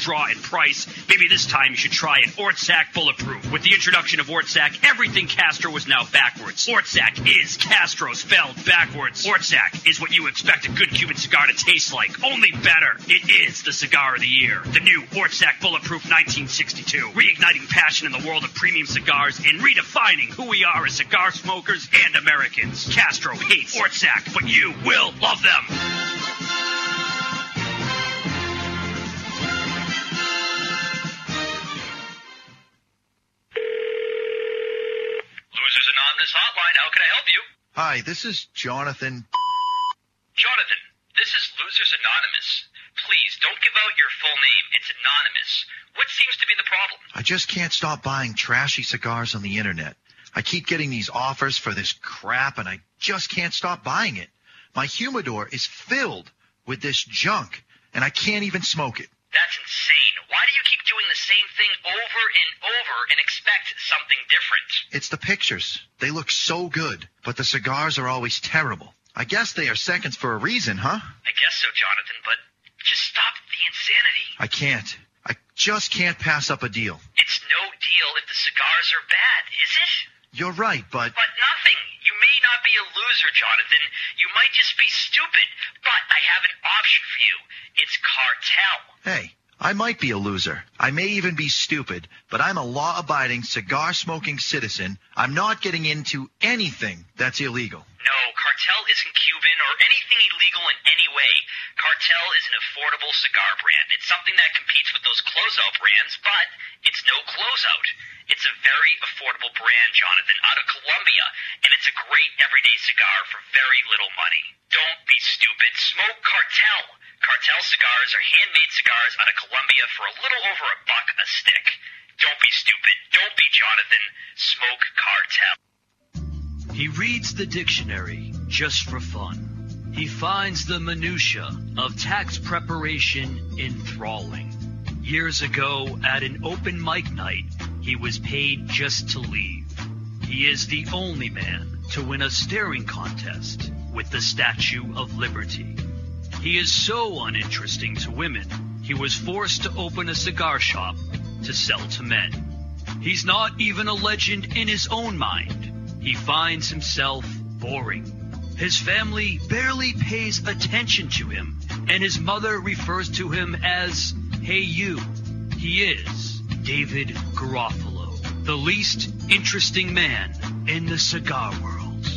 draw, and price, maybe this time you should try an Ortsac Bulletproof. With the introduction of Ortsac, everything Castro was now backwards. Ortsac is Castro spelled backwards. Ortsac is what you expect a good Cuban cigar to taste like, only better. It is the cigar of the year. The new Ortsac Bulletproof 1962, reigniting passion in the world of premium cigars and redefining who we are as cigar smokers and Americans. Castro hates Ortsac, but you will love them. On this hotline, how can I help you? Hi, this is Jonathan. Jonathan, this is Losers Anonymous. Please, don't give out your full name. It's anonymous. What seems to be the problem? I just can't stop buying trashy cigars on the internet. I keep getting these offers for this crap, and I just can't stop buying it. My humidor is filled with this junk, and I can't even smoke it. That's insane. Why do you keep doing the same thing over and over and expect something different? It's the pictures. They look so good, but the cigars are always terrible. I guess they are seconds for a reason, huh? I guess so, Jonathan, but just stop the insanity. I can't. I just can't pass up a deal. It's no deal if the cigars are bad, is it? You're right, but... but nothing. You may not be a loser, Jonathan. You might just be stupid, but I have an option for you. It's Cartel. Hey, I might be a loser. I may even be stupid, but I'm a law-abiding, cigar-smoking citizen. I'm not getting into anything that's illegal. No, Cartel isn't Cuban or anything illegal in any way. Cartel is an affordable cigar brand. It's something that competes with those closeout brands, but it's no closeout. It's a very affordable brand, Jonathan, out of Colombia, and it's a great everyday cigar for very little money. Don't be stupid. Smoke Cartel. Cartel cigars are handmade cigars out of Colombia for a little over $1 a stick. Don't be stupid. Don't be Jonathan. Smoke Cartel. He reads the dictionary just for fun. He finds the minutia of tax preparation enthralling. Years ago, at an open mic night, he was paid just to leave. He is the only man to win a staring contest with the Statue of Liberty. He is so uninteresting to women, he was forced to open a cigar shop to sell to men. He's not even a legend in his own mind. He finds himself boring. His family barely pays attention to him, and his mother refers to him as, "Hey, you." He is David Garofalo, the least interesting man in the cigar world.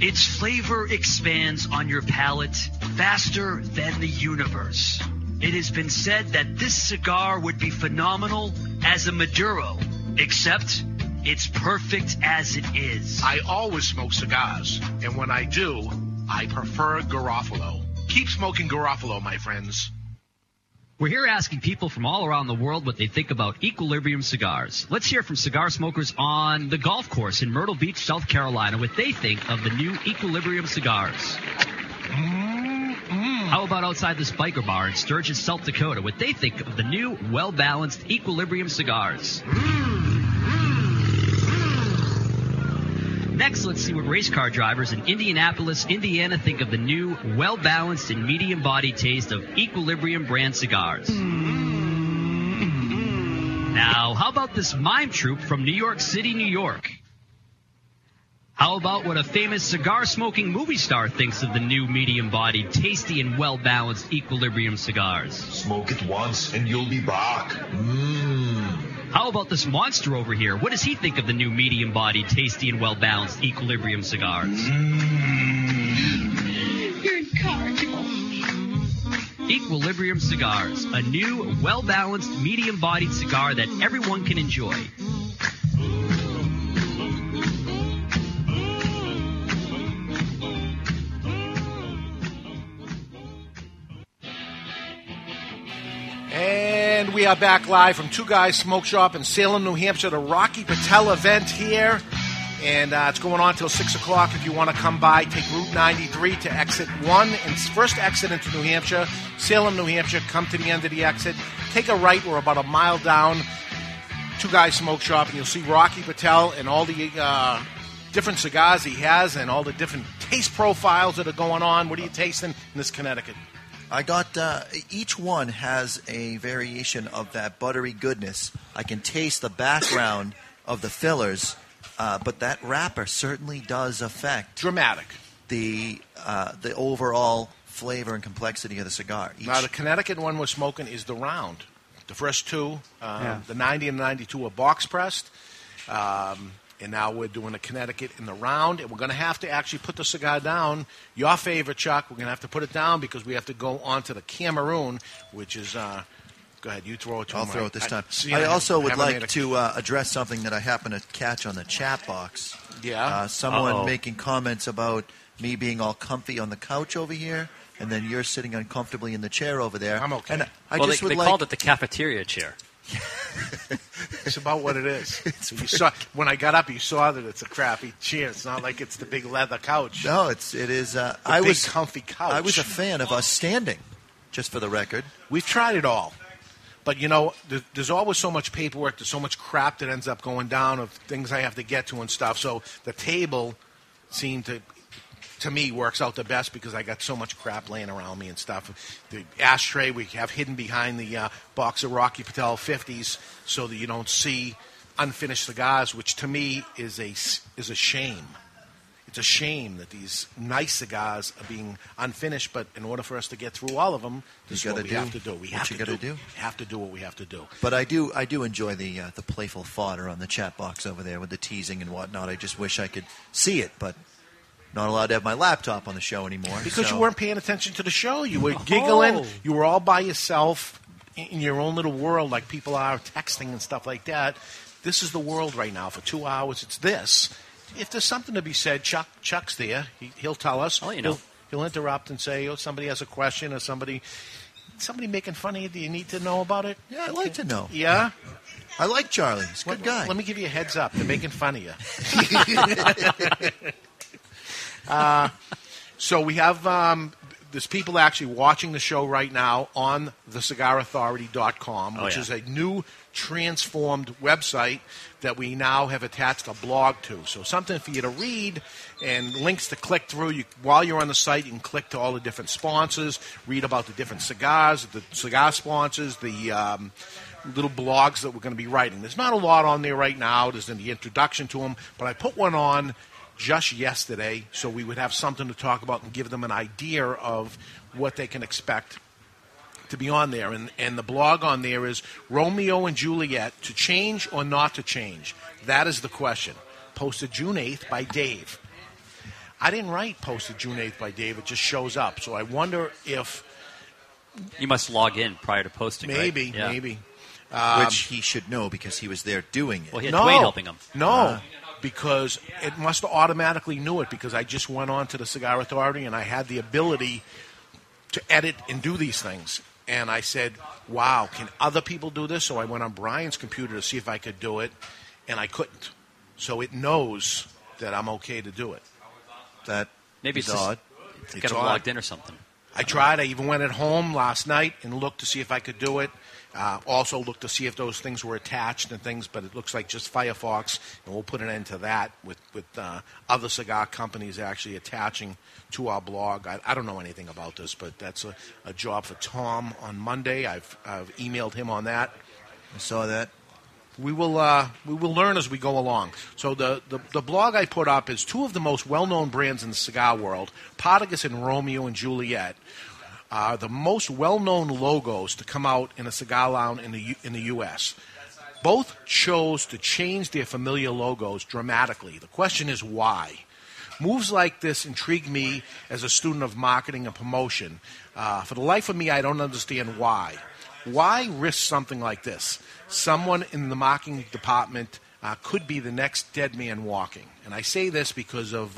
Its flavor expands on your palate faster than the universe. It has been said that this cigar would be phenomenal as a Maduro, except it's perfect as it is. I always smoke cigars, and when I do, I prefer Garofalo. Keep smoking Garofalo, my friends. We're here asking people from all around the world what they think about Equilibrium cigars. Let's hear from cigar smokers on the golf course in Myrtle Beach, South Carolina, what they think of the new Equilibrium cigars. How about outside the Spiker Bar in Sturgis, South Dakota, what they think of the new, well-balanced Equilibrium cigars. Next, let's see what race car drivers in Indianapolis, Indiana think of the new, well-balanced and medium-bodied taste of Equilibrium brand cigars. Now, how about this mime troupe from New York City, New York? How about what a famous cigar-smoking movie star thinks of the new medium-bodied, tasty, and well-balanced Equilibrium cigars? Smoke it once and you'll be back. How about this monster over here? What does he think of the new medium-bodied, tasty, and well-balanced Equilibrium cigars? You're incorrigible. Equilibrium cigars, a new, well-balanced, medium-bodied cigar that everyone can enjoy. And we are back live from Two Guys Smoke Shop in Salem, New Hampshire, the Rocky Patel event here. And it's going on till 6 o'clock. If you want to come by, take Route 93 to Exit 1. And first exit into New Hampshire, Salem, New Hampshire. Come to the end of the exit. Take a right. We're about a mile down, Two Guys Smoke Shop. And you'll see Rocky Patel and all the different cigars he has and all the different taste profiles that are going on. What are you tasting in this Connecticut? I got each one has a variation of that buttery goodness. I can taste the background of the fillers, but that wrapper certainly does affect the overall flavor and complexity of the cigar. Now, the Connecticut one we're smoking is the round. The first two, the 90 and the 92 are box pressed. And now we're doing a Connecticut in the round. And we're going to have to actually put the cigar down. Your favorite, Chuck. We're going to have to put it down because we have to go on to the Cameroon, which is go ahead. You throw it to me. I'll throw it this time. I also would like to address something that I happened to catch on the chat box. Yeah. Someone making comments about me being all comfy on the couch over here. And then you're sitting uncomfortably in the chair over there. I'm okay. And they called it the cafeteria chair. It's about what it is. You saw, when I got up, you saw that it's a crappy chair. It's not like it's the big leather couch. No, it is. Big comfy couch. I was a fan of us standing, just for the record. We've tried it all, but you know, there's always so much paperwork. There's so much crap that ends up going down of things I have to get to and stuff. So the table seemed to me, works out the best because I got so much crap laying around me and stuff. The ashtray we have hidden behind the box of Rocky Patel 50s so that you don't see unfinished cigars, which to me is a shame. It's a shame that these nice cigars are being unfinished, but in order for us to get through all of them, this is what we have to do. We have to do what we have to do. But I do enjoy the playful fodder on the chat box over there with the teasing and whatnot. I just wish I could see it, but not allowed to have my laptop on the show anymore. Because you weren't paying attention to the show. You were giggling. Oh. You were all by yourself in your own little world like people are texting and stuff like that. This is the world right now. For 2 hours, it's this. If there's something to be said, Chuck's there. He'll tell us. Oh, you know. He'll interrupt and say, oh, somebody has a question or somebody making fun of you. Do you need to know about it? Yeah, I'd like to know. Yeah? I like Charlie. He's a good guy. Let me give you a heads up. They're making fun of you. So we have there's people actually watching the show right now on thecigarauthority.com, which is a new transformed website that we now have attached a blog to. So something for you to read and links to click through. While you're on the site, you can click to all the different sponsors, read about the different cigars, the cigar sponsors, the little blogs that we're going to be writing. There's not a lot on there right now. There's the introduction to them, but I put one on just yesterday so we would have something to talk about and give them an idea of what they can expect to be on there. And the blog on there is Romeo and Juliet, to change or not to change. That is the question. Posted June 8th by Dave. I didn't write posted June 8th by Dave. It just shows up. So I wonder if... You must log in prior to posting, maybe, right? Yeah. Maybe. Which he should know because he was there doing it. Well, he had Dwayne helping him. No. Because it must have automatically knew it, because I just went on to the Cigar Authority and I had the ability to edit and do these things. And I said, wow, can other people do this? So I went on Brian's computer to see if I could do it, and I couldn't. So it knows that I'm okay to do it. That maybe it's odd. It's got them logged in or something. I tried. I even went at home last night and looked to see if I could do it. Also looked to see if those things were attached and things, but it looks like just Firefox, and we'll put an end to that with other cigar companies actually attaching to our blog. I don't know anything about this, but that's a job for Tom on Monday. I've emailed him on that. I saw that. We will learn as we go along. So the blog I put up is two of the most well-known brands in the cigar world, Partagas and Romeo and Juliet, are the most well-known logos to come out in a cigar lounge in the U.S. Both chose to change their familiar logos dramatically. The question is why. Moves like this intrigue me as a student of marketing and promotion. For the life of me, I don't understand why. Why risk something like this? Someone in the marketing department could be the next dead man walking. And I say this because of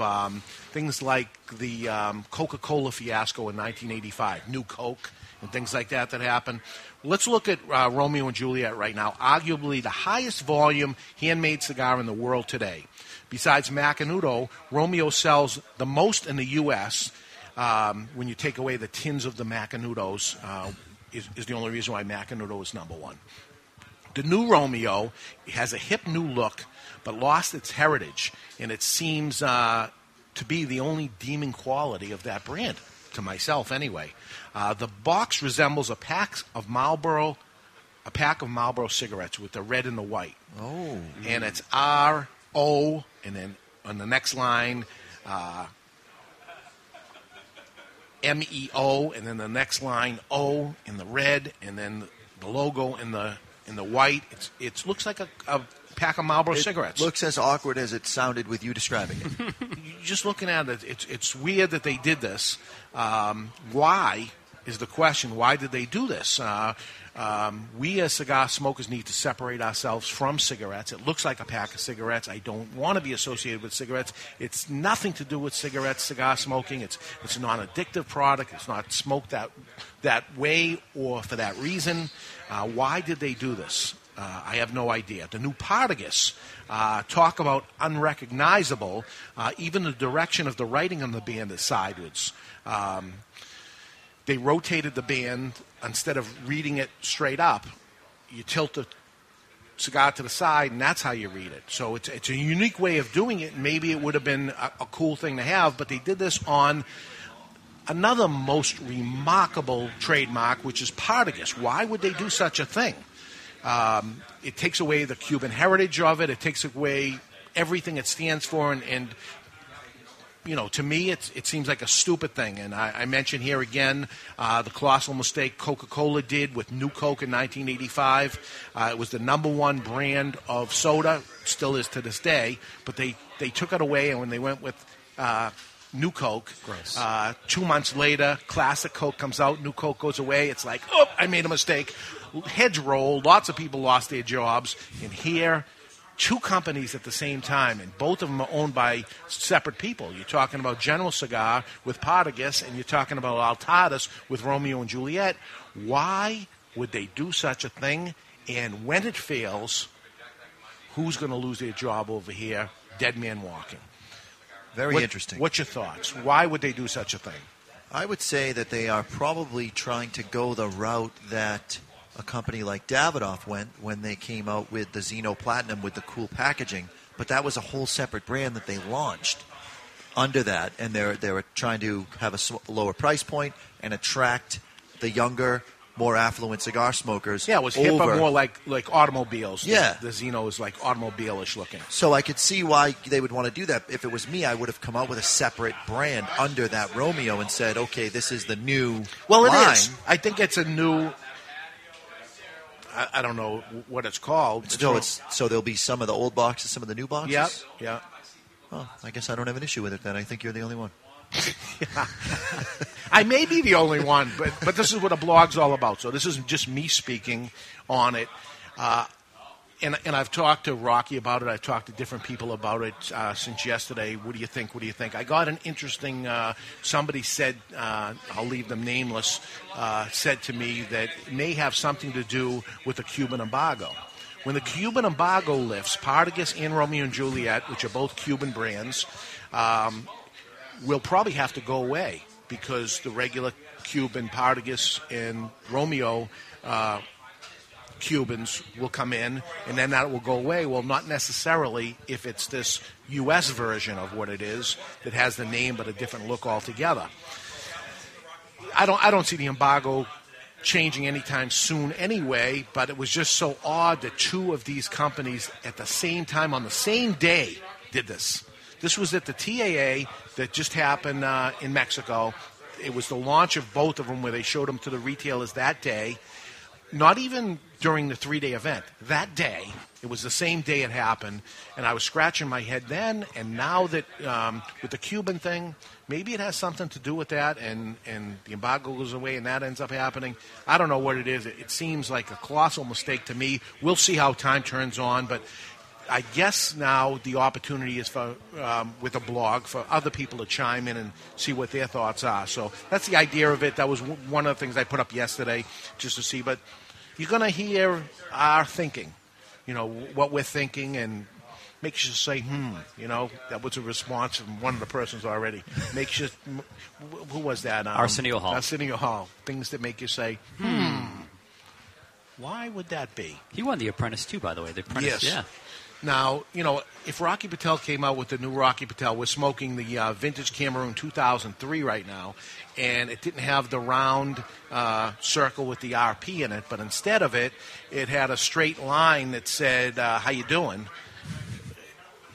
things like the Coca-Cola fiasco in 1985, New Coke and things like that happened. Let's look at Romeo and Juliet right now, arguably the highest volume handmade cigar in the world today. Besides Macanudo, Romeo sells the most in the U.S. When you take away the tins of the Macanudos, is the only reason why Macanudo is number one. The new Romeo has a hip new look, but lost its heritage, and it seems to be the only deeming quality of that brand, to myself anyway. The box resembles a pack of Marlboro cigarettes with the red and the white. Oh, and it's R O, and then on the next line, MEO, and then the next line O in the red, and then the logo in the white. It looks like a pack of Marlboro cigarettes. It looks as awkward as it sounded with you describing it. Just looking at it, it's weird that they did this. Why is the question. Why did they do this? We as cigar smokers need to separate ourselves from cigarettes. It looks like a pack of cigarettes. I don't want to be associated with cigarettes. It's nothing to do with cigarettes, cigar smoking. It's a non-addictive product. It's not smoked that way or for that reason. Why did they do this? I have no idea. The new Partagas, talk about unrecognizable. Even the direction of the writing on the band is sideways. They rotated the band. Instead of reading it straight up, you tilt the cigar to the side, and that's how you read it. So it's a unique way of doing it. Maybe it would have been a cool thing to have, but they did this on another most remarkable trademark, which is Partagas. Why would they do such a thing? It takes away the Cuban heritage of it. It takes away everything it stands for, and you know, to me, it seems like a stupid thing. And I mention here again the colossal mistake Coca-Cola did with New Coke in 1985. It was the number one brand of soda, still is to this day. But they took it away, and when they went with New Coke, 2 months later, classic Coke comes out, New Coke goes away. It's like, oh, I made a mistake. Heads roll. Lots of people lost their jobs. And here... two companies at the same time, and both of them are owned by separate people. You're talking about General Cigar with Partagas, and you're talking about Altadas with Romeo and Juliet. Why would they do such a thing? And when it fails, who's going to lose their job over here? Dead man walking. Very interesting. What's your thoughts? Why would they do such a thing? I would say that they are probably trying to go the route that a company like Davidoff went when they came out with the Zino Platinum with the cool packaging. But that was a whole separate brand that they launched under that, and they were trying to have a lower price point and attract the younger, more affluent cigar smokers. Yeah, it was hip, but more like automobiles. Yeah. The Zino is like automobile-ish looking. So I could see why they would want to do that. If it was me, I would have come out with a separate brand under that Romeo and said, okay, this is the new line. It is. I think it's a new... I don't know what it's called. So there'll be some of the old boxes, some of the new boxes? Yeah. Well, I guess I don't have an issue with it then. I think you're the only one. Yeah. I may be the only one, but this is what a blog's all about. So this isn't just me speaking on it. And I've talked to Rocky about it. I've talked to different people about it since yesterday. What do you think? I got an interesting somebody said, I'll leave them nameless, said to me that it may have something to do with the Cuban embargo. When the Cuban embargo lifts, Partagas and Romeo and Juliet, which are both Cuban brands, will probably have to go away because the regular Cuban Partagas and Romeo Cubans will come in, and then that will go away. Well, not necessarily if it's this U.S. version of what it is that has the name but a different look altogether. I don't see the embargo changing anytime soon anyway, but it was just so odd that two of these companies at the same time on the same day did this. This was at the TAA that just happened in Mexico. It was the launch of both of them where they showed them to the retailers that day. Not even during the three-day event. That day, it was the same day it happened, and I was scratching my head then, and now that with the Cuban thing, maybe it has something to do with that, and the embargo goes away and that ends up happening. I don't know what it is. It seems like a colossal mistake to me. We'll see how time turns on, but I guess now the opportunity is for with a blog for other people to chime in and see what their thoughts are. So that's the idea of it. That was one of the things I put up yesterday just to see. But you're going to hear our thinking, what we're thinking, and makes you say, that was a response from one of the persons already. Makes you, who was that? Arsenio Hall. Things that make you say, why would that be? He won The Apprentice, too, by the way. The Apprentice, yes. Yeah. Now, if Rocky Patel came out with the new Rocky Patel, we're smoking the vintage Cameroon 2003 right now, and it didn't have the round circle with the RP in it, but instead of it, it had a straight line that said, how you doing?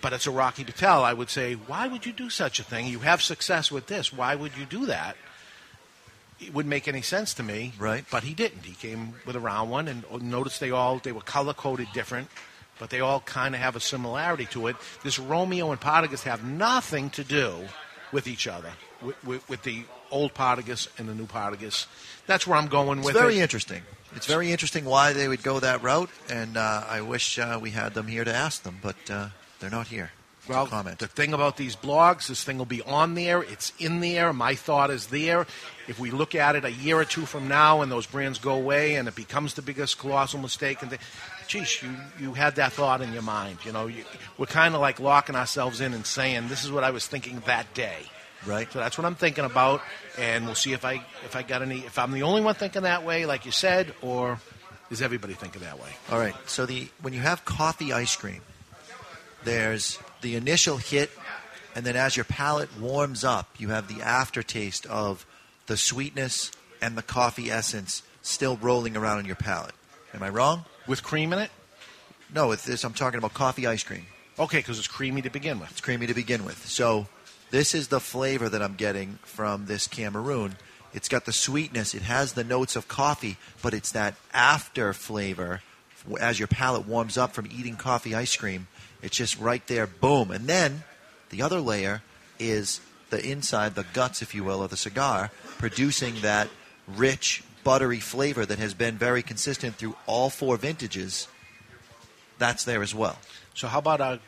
But it's a Rocky Patel. I would say, why would you do such a thing? You have success with this. Why would you do that? It wouldn't make any sense to me, right? But he didn't. He came with a round one, and noticed they were color-coded different. But they all kind of have a similarity to it. This Romeo and Partagas have nothing to do with each other, with the old Partagas and the new Partagas. That's where I'm going with it. It's very interesting. It's very interesting why they would go that route, and I wish we had them here to ask them, but they're not here. Well, the thing about these blogs, this thing will be on there. It's in there. My thought is there. If we look at it a year or two from now and those brands go away and it becomes the biggest colossal mistake, and you had that thought in your mind. We're kind of like locking ourselves in and saying, this is what I was thinking that day. Right. So that's what I'm thinking about, and we'll see if I got any. If I'm the only one thinking that way, like you said, or is everybody thinking that way? All right. So when you have coffee ice cream, there's the initial hit, and then as your palate warms up, you have the aftertaste of the sweetness and the coffee essence still rolling around in your palate. Am I wrong? With cream in it? No, I'm talking about coffee ice cream. Okay, because it's creamy to begin with. So this is the flavor that I'm getting from this Cameroon. It's got the sweetness. It has the notes of coffee, but it's that after flavor as your palate warms up from eating coffee ice cream. It's just right there, boom. And then the other layer is the inside, the guts, if you will, of the cigar, producing that rich, buttery flavor that has been very consistent through all four vintages. That's there as well. So how about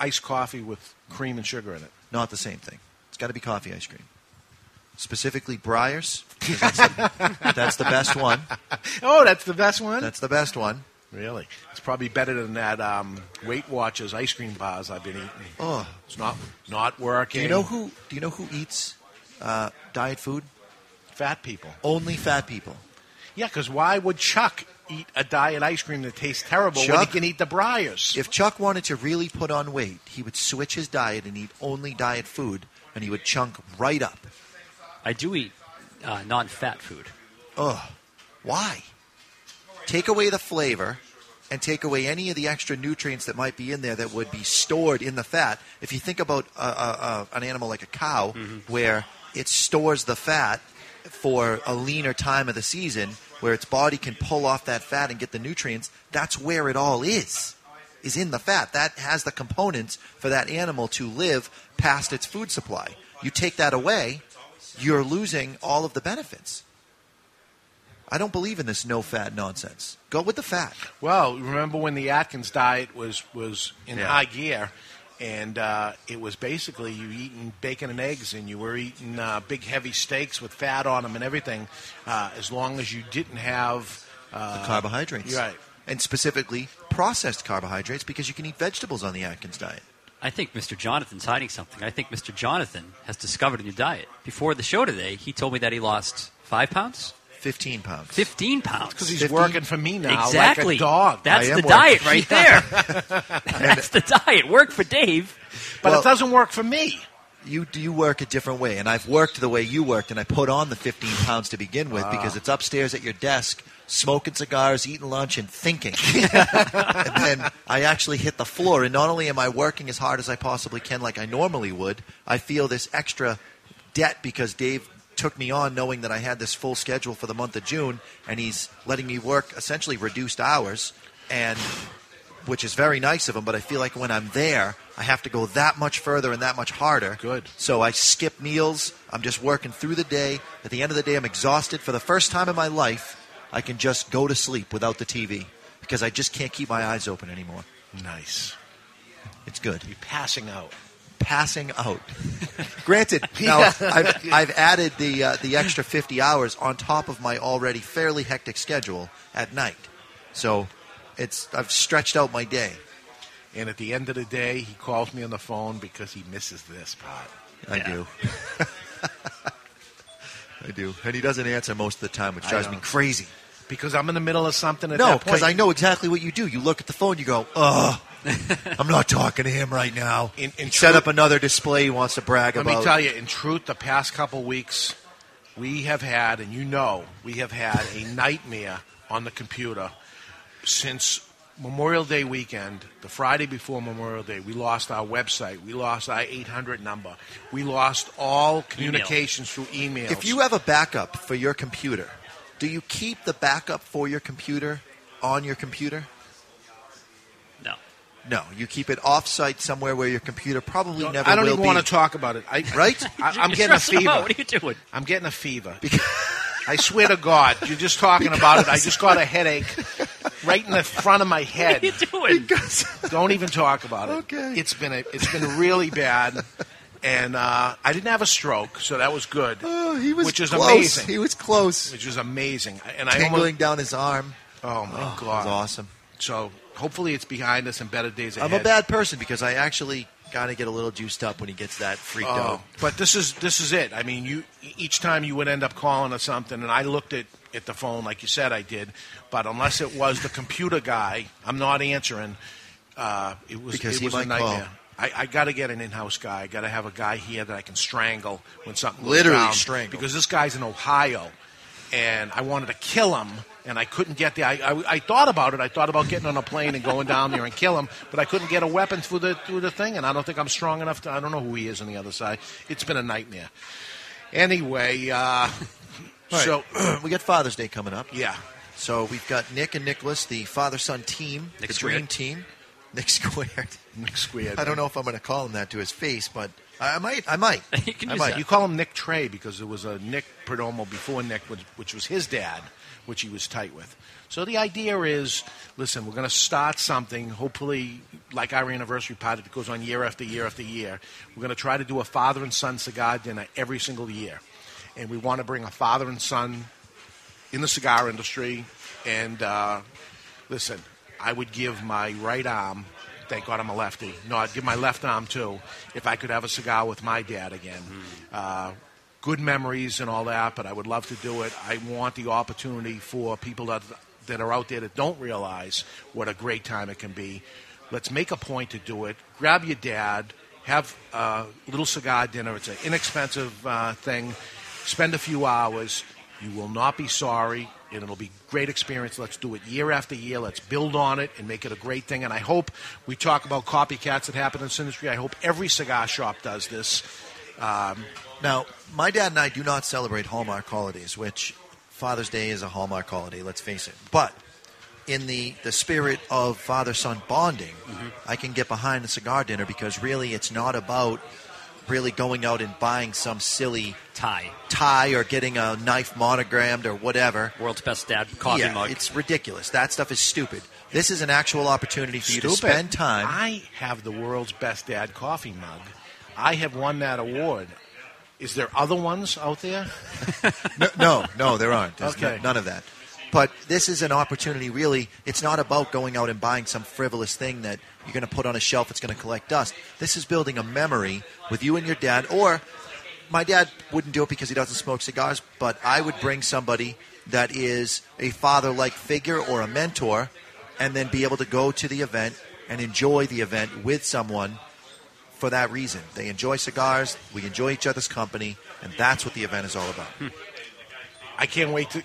iced coffee with cream and sugar in it? Not the same thing. It's got to be coffee ice cream. Specifically Breyers. That's the best one. Oh, that's the best one? That's the best one. Really? It's probably better than that Weight Watchers ice cream bars I've been eating. Oh, it's not working. Do you know who eats diet food? Fat people. Only fat people. Yeah, because why would Chuck eat a diet ice cream that tastes terrible when he can eat the Breyers? If Chuck wanted to really put on weight, he would switch his diet and eat only diet food, and he would chunk right up. I do eat non-fat food. Ugh. Why? Take away the flavor and take away any of the extra nutrients that might be in there that would be stored in the fat. If you think about an animal like a cow, mm-hmm. where it stores the fat for a leaner time of the season where its body can pull off that fat and get the nutrients, that's where it all is in the fat. That has the components for that animal to live past its food supply. You take that away, you're losing all of the benefits. I don't believe in this no-fat nonsense. Go with the fat. Well, remember when the Atkins diet was in high gear, and it was basically you eating bacon and eggs, and you were eating big, heavy steaks with fat on them and everything, as long as you didn't have the carbohydrates. Right. And specifically processed carbohydrates, because you can eat vegetables on the Atkins diet. I think Mr. Jonathan's hiding something. I think Mr. Jonathan has discovered a new diet. Before the show today, he told me that he lost 5 pounds. 15 pounds. 15 pounds. Because he's 15. Working for me now. Exactly. Like a dog. That's the diet right there. That's the diet. Work for Dave. But it doesn't work for me. You work a different way. And I've worked the way you worked, and I put on the 15 pounds to begin with because it's upstairs at your desk, smoking cigars, eating lunch, and thinking. And then I actually hit the floor. And not only am I working as hard as I possibly can like I normally would, I feel this extra debt because Dave took me on knowing that I had this full schedule for the month of June, and he's letting me work essentially reduced hours, and which is very nice of him, but I feel like when I'm there, I have to go that much further and that much harder. Good. So I skip meals. I'm just working through the day. At the end of the day, I'm exhausted. For the first time in my life, I can just go to sleep without the TV because I just can't keep my eyes open anymore. Nice. It's good. You're passing out. Passing out. Granted, now I've added the extra 50 hours on top of my already fairly hectic schedule at night, so I've stretched out my day. And at the end of the day, he calls me on the phone because he misses this part. I do. I do, and he doesn't answer most of the time, which drives me crazy. Because I'm in the middle of something at that point. No, because I know exactly what you do. You look at the phone, you go, ugh. I'm not talking to him right now. Set up another display he wants to brag about. Let me tell you, in truth, the past couple weeks, we have had, and you know, we have had a nightmare on the computer. Since Memorial Day weekend, the Friday before Memorial Day, we lost our website. We lost our 800 number. We lost all communications through emails. If you have a backup for your computer, do you keep the backup for your computer on your computer? No, you keep it off-site somewhere where your computer probably never will be. I don't even want to talk about it. Right? I'm getting a fever. What are you doing? I'm getting a fever. I swear to God, you're just talking about it. I just got a headache right in the front of my head. What are you doing? Don't even talk about it. Okay. It's been really bad. And I didn't have a stroke, so that was good. Oh, he was which is close. Amazing. He was close. Which is amazing. And tingling down his arm. Oh, my God. That was awesome. So hopefully it's behind us and better days ahead. I'm a bad person because I actually kind of get a little juiced up when he gets that freaked out. But this is it. I mean, each time you would end up calling or something, and I looked at the phone like you said I did, but unless it was the computer guy, I'm not answering. It was a nightmare. I got to get an in-house guy. I got to have a guy here that I can strangle when something goes down. Literally strangle. Because this guy's in Ohio, and I wanted to kill him. And I couldn't get there. I thought about it. I thought about getting on a plane and going down there and kill him, but I couldn't get a weapon through the thing. And I don't think I'm strong enough I don't know who he is on the other side. It's been a nightmare. Anyway, so we got Father's Day coming up. Yeah. So we've got Nick and Nicholas, the father-son team, Nick the squared. Dream team. Nick squared. Nick squared. I don't know if I'm going to call him that to his face, but I might. You call him Nick Trey because there was a Nick Perdomo before Nick, which was his dad, which he was tight with. So the idea is, listen, we're going to start something, hopefully like our anniversary party that goes on year after year after year. We're going to try to do a father and son cigar dinner every single year. And we want to bring a father and son in the cigar industry. And listen, I would give my right arm, thank God I'm a lefty. No, I'd give my left arm too if I could have a cigar with my dad again. good memories and all that, but I would love to do it. I want the opportunity for people that are out there that don't realize what a great time it can be. Let's make a point to do it. Grab your dad. Have a little cigar dinner. It's an inexpensive thing. Spend a few hours. You will not be sorry, and it'll be a great experience. Let's do it year after year. Let's build on it and make it a great thing. And I hope we talk about copycats that happen in this industry. I hope every cigar shop does this. Now, my dad and I do not celebrate Hallmark holidays, which Father's Day is a Hallmark holiday, let's face it. But in the spirit of father-son bonding, I can get behind a cigar dinner because really it's not about really going out and buying some silly tie or getting a knife monogrammed or whatever. World's best dad coffee mug. It's ridiculous. That stuff is stupid. This is an actual opportunity for you to spend time. I have the world's best dad coffee mug. I have won that award. Is there other ones out there? No, there aren't. There's none of that. But this is an opportunity, really. It's not about going out and buying some frivolous thing that you're going to put on a shelf that's going to collect dust. This is building a memory with you and your dad. Or my dad wouldn't do it because he doesn't smoke cigars, but I would bring somebody that is a father-like figure or a mentor and then be able to go to the event and enjoy the event with someone for that reason. They enjoy cigars. We enjoy each other's company, and that's what the event is all about. I can't wait to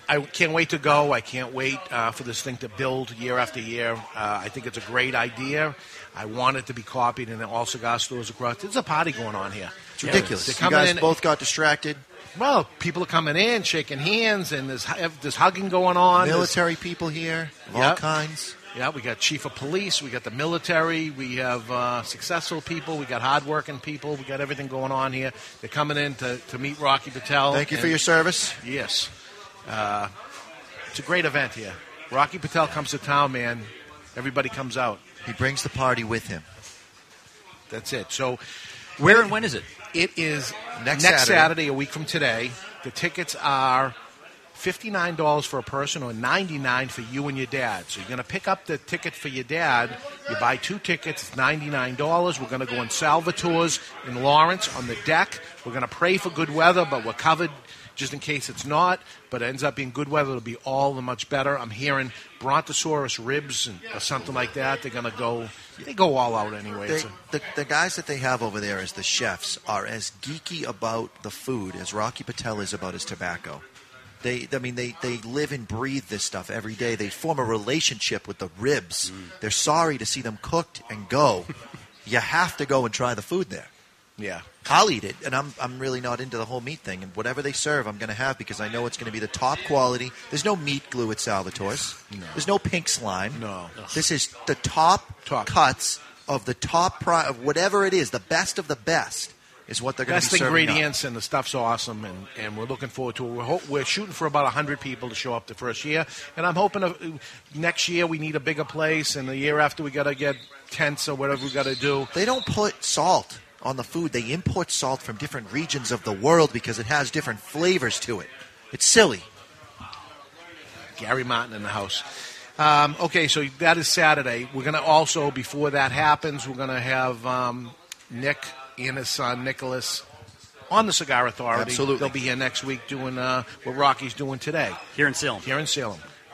go. I can't wait for this thing to build year after year. I think it's a great idea. I want it to be copied in all cigar stores across. There's a party going on here. It's ridiculous. You guys both got distracted. Well, people are coming in, shaking hands, and there's hugging going on. Military people here of all kinds. Yeah, we got chief of police. We got the military. We have successful people. We got hardworking people. We got everything going on here. They're coming in to meet Rocky Patel. Thank you for your service. Yes. It's a great event here. Rocky Patel comes to town, man. Everybody comes out. He brings the party with him. That's it. So, where and when is it? It is next Saturday, a week from today. The tickets are $59 for a person or $99 for you and your dad. So you're going to pick up the ticket for your dad. You buy two tickets. It's $99. We're going to go in Salvatore's in Lawrence on the deck. We're going to pray for good weather, but we're covered just in case it's not, but it ends up being good weather. It'll be all the much better. I'm hearing brontosaurus ribs or something like that. They're going to go – they go all out anyway. The guys that they have over there as the chefs are as geeky about the food as Rocky Patel is about his tobacco. They live and breathe this stuff every day. They form a relationship with the ribs. They're sorry to see them cooked and go. You have to go and try the food there. Yeah. I'll eat it, and I'm really not into the whole meat thing. And whatever they serve, I'm going to have because I know it's going to be the top quality. There's no meat glue at Salvatore's. No. There's no pink slime. No. This is the top cuts of the top of whatever it is, the best of the best. Is what they're going to be serving up. Best ingredients, and the stuff's awesome, and we're looking forward to it. We're shooting for about 100 people to show up the first year, and I'm hoping next year we need a bigger place, and the year after we got to get tents or whatever we got to do. They don't put salt on the food. They import salt from different regions of the world because it has different flavors to it. It's silly. Gary Martin in the house. Okay, so that is Saturday. We're going to also, before that happens, we're going to have Nick and his son, Nicholas, on the Cigar Authority. Absolutely. They'll be here next week doing what Rocky's doing today. Here in Salem.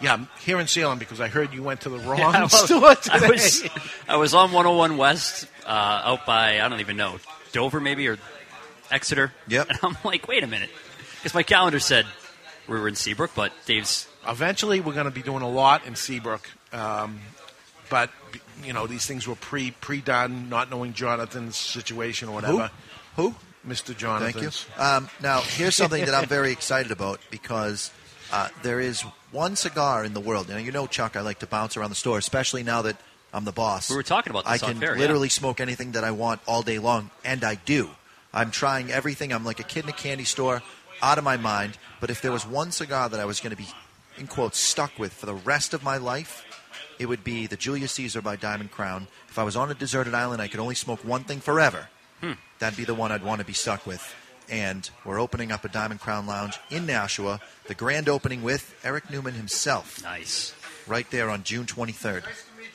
Yeah, here in Salem because I heard you went to the wrong store today. I was on 101 West out by, I don't even know, Dover maybe or Exeter. Yep. And I'm like, wait a minute. Because my calendar said we were in Seabrook, but Dave's... Eventually we're going to be doing a lot in Seabrook, but... You know, these things were pre-done, not knowing Jonathan's situation or whatever. Who? Mr. Jonathan. Thank you. Now, here's something that I'm very excited about because there is one cigar in the world. Now, you know, Chuck, I like to bounce around the store, especially now that I'm the boss. We were talking about this on fair. I can literally smoke anything that I want all day long, and I do. I'm trying everything. I'm like a kid in a candy store, out of my mind. But if there was one cigar that I was going to be, in quotes, stuck with for the rest of my life, it would be the Julius Caesar by Diamond Crown. If I was on a deserted island, I could only smoke one thing forever. That'd be the one I'd want to be stuck with. And we're opening up a Diamond Crown Lounge in Nashua, the grand opening with Eric Newman himself. Nice. Right there on June 23rd.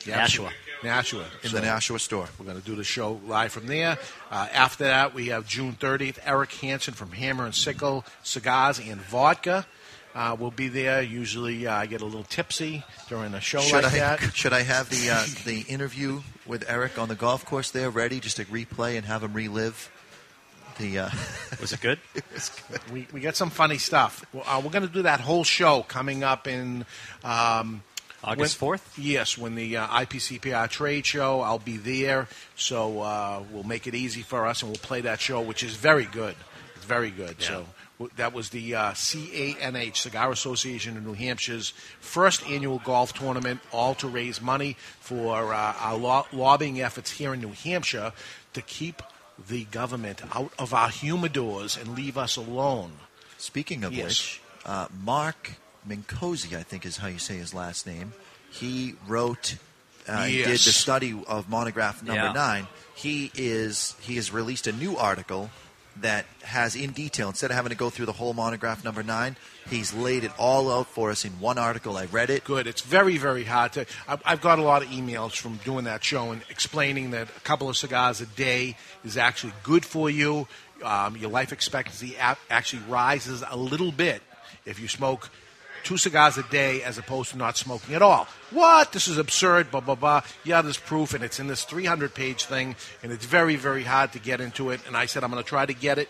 Nashua. Nashua. In the Nashua store. We're going to do the show live from there. After that, we have June 30th, Eric Hansen from Hammer and Sickle Cigars and Vodka. We'll be there. Usually I get a little tipsy during a show like that. Should I have the interview with Eric on the golf course there ready just to replay and have him relive? Was it good? It was good. We got some funny stuff. We're going to do that whole show coming up in August 4th? Yes, when the IPCPR trade show, I'll be there. So we'll make it easy for us, and we'll play that show, which is very good. It's very good. Yeah. So that was the CANH, Cigar Association of New Hampshire's first annual golf tournament, all to raise money for our lobbying efforts here in New Hampshire to keep the government out of our humidors and leave us alone. Speaking of which, Mark Minkosi, I think is how you say his last name, he wrote he did the study of monograph number 9. He has released a new article that has in detail, instead of having to go through the whole monograph number 9, he's laid it all out for us in one article. I read it. Good. It's very, very hard to. I've got a lot of emails from doing that show and explaining that a couple of cigars a day is actually good for you. Your life expectancy actually rises a little bit if you smoke 2 cigars a day as opposed to not smoking at all. What? This is absurd, blah, blah, blah. Yeah, there's proof, and it's in this 300-page thing, and it's very, very hard to get into it. And I said I'm going to try to get it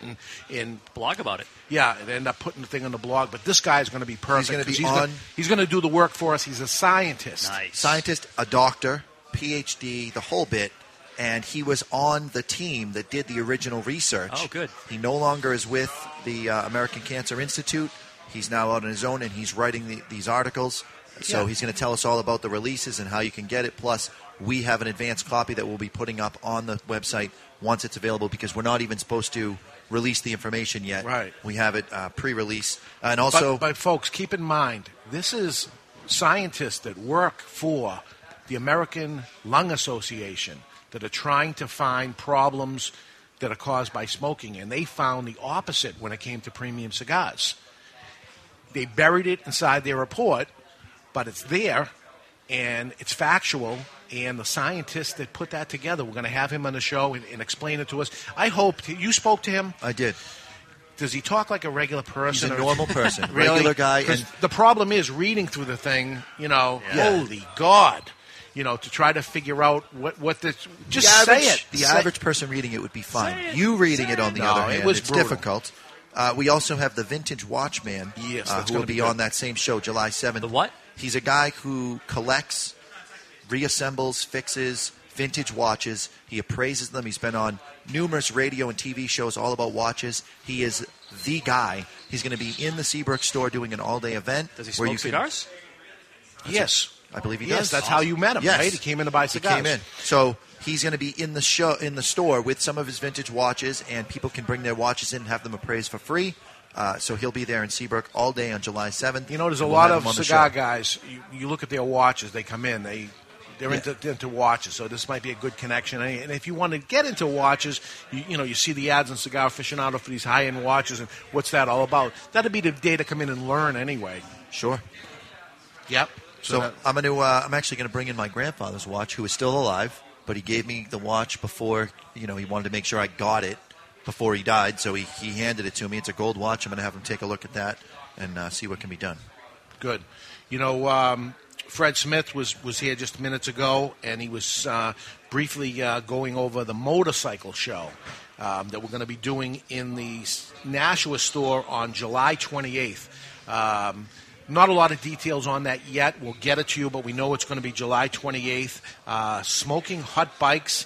and blog about it. Yeah, and end up putting the thing on the blog. But this guy is going to be perfect. He's going to do the work for us. He's a scientist. Nice. Scientist, a doctor, PhD, the whole bit. And he was on the team that did the original research. Oh, good. He no longer is with the American Cancer Institute. He's now out on his own, and he's writing these articles. So he's going to tell us all about the releases and how you can get it. Plus, we have an advanced copy that we'll be putting up on the website once it's available, because we're not even supposed to release the information yet. Right. We have it pre-release. And also, but folks, keep in mind, this is scientists that work for the American Lung Association that are trying to find problems that are caused by smoking. And they found the opposite when it came to premium cigars. They buried it inside their report, but it's there, and it's factual, and the scientist that put that together, we're going to have him on the show and explain it to us. I hope you spoke to him. I did. Does he talk like a regular person? He's a normal person. Really? Regular guy. And the problem is reading through the thing, holy God. To try to figure out what this. The average person reading it would be fine. You reading it, on the other hand, it's difficult. We also have the Vintage Watchman, who will be on that same show, July 7th. The what? He's a guy who collects, reassembles, fixes vintage watches. He appraises them. He's been on numerous radio and TV shows all about watches. He is the guy. He's going to be in the Seabrook store doing an all-day event. Does he smoke cigars? Yes. I believe he does. That's awesome. How you met him, right? He came in to buy cigars. He came in. So he's going to be in the show, in the store with some of his vintage watches, and people can bring their watches in and have them appraised for free. So he'll be there in Seabrook all day on July 7th. There's a lot of cigar guys. You look at their watches. They come in. They're into watches, so this might be a good connection. And if you want to get into watches, you see the ads on Cigar Aficionado for these high-end watches, and what's that all about? That'd be the day to come in and learn anyway. Sure. Yep. So I'm actually going to bring in my grandfather's watch, who is still alive, but he gave me the watch before, he wanted to make sure I got it before he died, so he handed it to me. It's a gold watch. I'm going to have him take a look at that and see what can be done. Good. Fred Smith was here just minutes ago, and he was briefly going over the motorcycle show that we're going to be doing in the Nashua store on July 28th. Not a lot of details on that yet. We'll get it to you, but we know it's going to be July 28th. Smoking hot bikes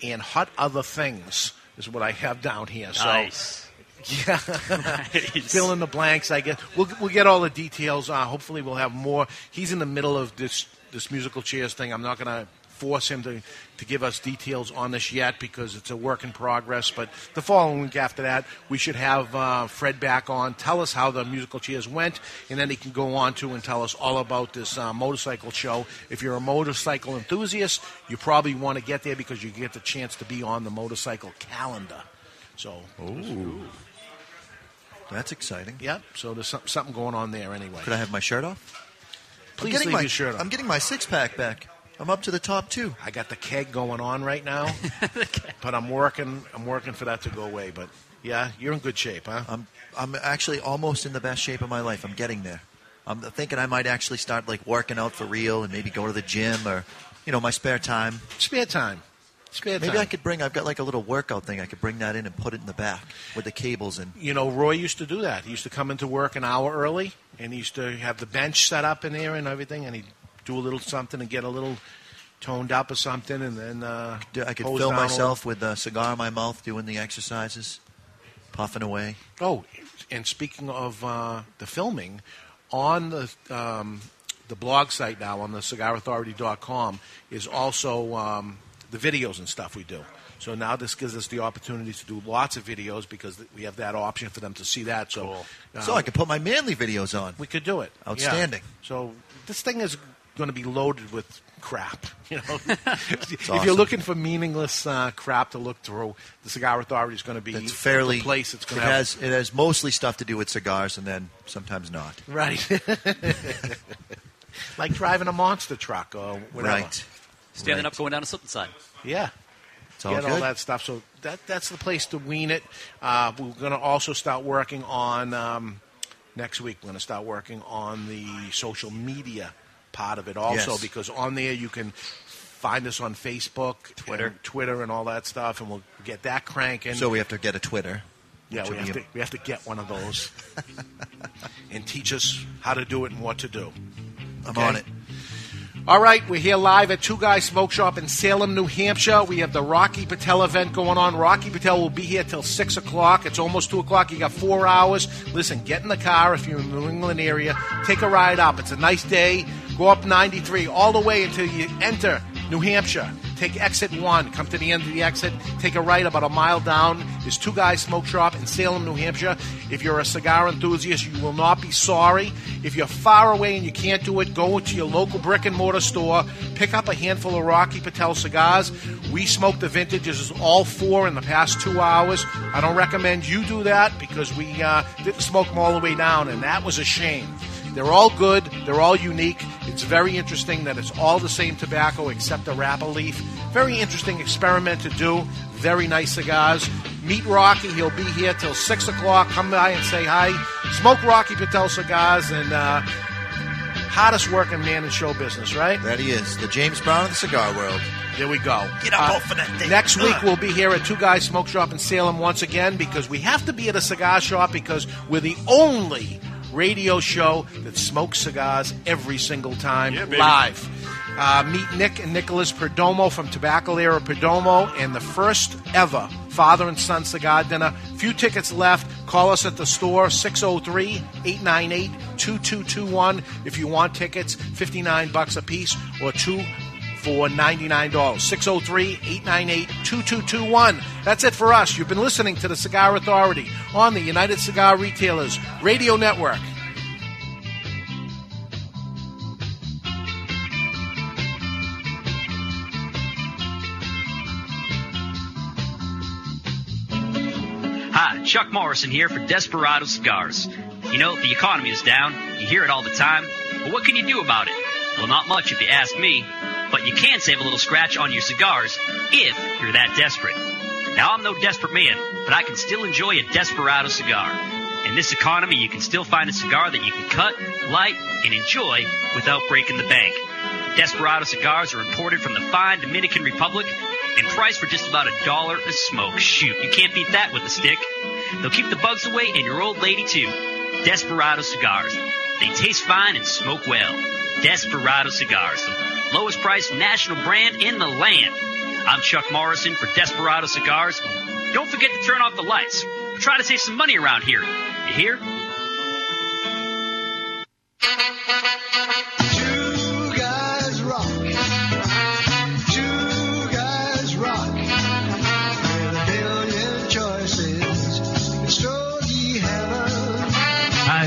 and hot other things is what I have down here. Nice. So, nice. Fill in the blanks, I guess. We'll get all the details. Hopefully we'll have more. He's in the middle of this musical chairs thing. I'm not going to force him to give us details on this yet because it's a work in progress. But the following week after that, we should have Fred back on, tell us how the musical chairs went, and then he can go on to and tell us all about this motorcycle show. If you're a motorcycle enthusiast, you probably want to get there because you get the chance to be on the motorcycle calendar. So, ooh. That's exciting. Yep, so there's something going on there anyway. Could I have my shirt off? Please leave your shirt off. I'm getting my six-pack back. I'm up to the top two. I got the keg going on right now, but I'm working for that to go away. But yeah, you're in good shape, huh? I'm actually almost in the best shape of my life. I'm getting there. I'm thinking I might actually start like working out for real and maybe go to the gym or, you know, my spare time. Maybe I could bring, I've got like a little workout thing. I could bring that in and put it in the back with the cables in. You know, Roy used to do that. He used to come into work an hour early, and he used to have the bench set up in there and everything, and he'd do a little something and get a little toned up or something, and then I could film myself with a cigar in my mouth doing the exercises, puffing away. Oh, and speaking of the filming, on the blog site now on thecigarauthority.com is also the videos and stuff we do. So now this gives us the opportunity to do lots of videos because we have that option for them to see that. So, cool. So I could put my manly videos on. We could do it. Outstanding. Yeah. So this thing is going to be loaded with crap. You know, if awesome. You're looking for meaningless crap to look through, the Cigar Authority is going to be the place. It's going it has mostly stuff to do with cigars, and then sometimes not. Right. Like driving a monster truck or whatever. Right. Standing up, going down a slip and slide. Yeah. It's all all that stuff. So that's the place to wean it. We're going to also start working on, next week, we're going to start working on the social media part of it also, yes, because on there you can find us on Facebook, Twitter, and all that stuff, and we'll get that cranking. So we have to get a Twitter. Yeah, we have to get one of those and teach us how to do it and what to do. I'm on it. All right, we're here live at Two Guys Smoke Shop in Salem, New Hampshire. We have the Rocky Patel event going on. Rocky Patel will be here till 6 o'clock. It's almost 2 o'clock. You got 4 hours. Listen, get in the car if you're in the New England area. Take a ride up. It's a nice day. Go up 93 all the way until you enter New Hampshire. Take exit 1. Come to the end of the exit. Take a right about a mile down. There's Two Guys Smoke Shop in Salem, New Hampshire. If you're a cigar enthusiast, you will not be sorry. If you're far away and you can't do it, go to your local brick-and-mortar store. Pick up a handful of Rocky Patel cigars. We smoked the vintages, all 4 in the past 2 hours. I don't recommend you do that because we didn't smoke them all the way down, and that was a shame. They're all good. They're all unique. It's very interesting that it's all the same tobacco except the wrapper leaf. Very interesting experiment to do. Very nice cigars. Meet Rocky. He'll be here till 6 o'clock. Come by and say hi. Smoke Rocky Patel cigars, and hardest working man in show business, right? That he is. The James Brown of the cigar world. There we go. Get up off of that thing. Next week we'll be here at Two Guys Smoke Shop in Salem once again because we have to be at a cigar shop because we're the only radio show that smokes cigars every single time live. Meet Nick and Nicholas Perdomo from Tobacco Era Perdomo and the first ever father and son cigar dinner. Few tickets left. Call us at the store, 603-898-2221. If you want tickets, $59 a piece or two for $99. 603-898-2221. That's it for us. You've been listening to The Cigar Authority on the United Cigar Retailers Radio Network. Hi, Chuck Morrison here for Desperado Cigars. You know, the economy is down. You hear it all the time. But what can you do about it? Well, not much if you ask me. But you can save a little scratch on your cigars if you're that desperate. Now, I'm no desperate man, but I can still enjoy a Desperado cigar. In this economy, you can still find a cigar that you can cut, light, and enjoy without breaking the bank. Desperado cigars are imported from the fine Dominican Republic and priced for just about $1 a smoke. Shoot, you can't beat that with a stick. They'll keep the bugs away and your old lady, too. Desperado cigars. They taste fine and smoke well. Desperado cigars. Lowest priced national brand in the land. I'm Chuck Morrison for Desperado Cigars. Don't forget to turn off the lights. We're trying to save some money around here. You hear? Two guys rock. Two guys rock. With a billion choices. It's Rosie Heaven. Hi,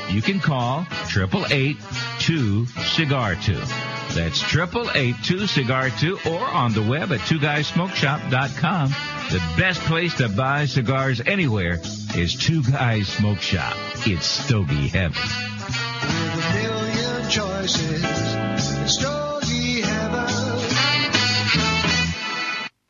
You can call 888-2-CIGAR-2. That's 888-2-CIGAR-2 or on the web at twoguysmokeshop.com. The best place to buy cigars anywhere is Two Guys Smoke Shop. It's Stogie Heaven. With a million choices, it's Stogie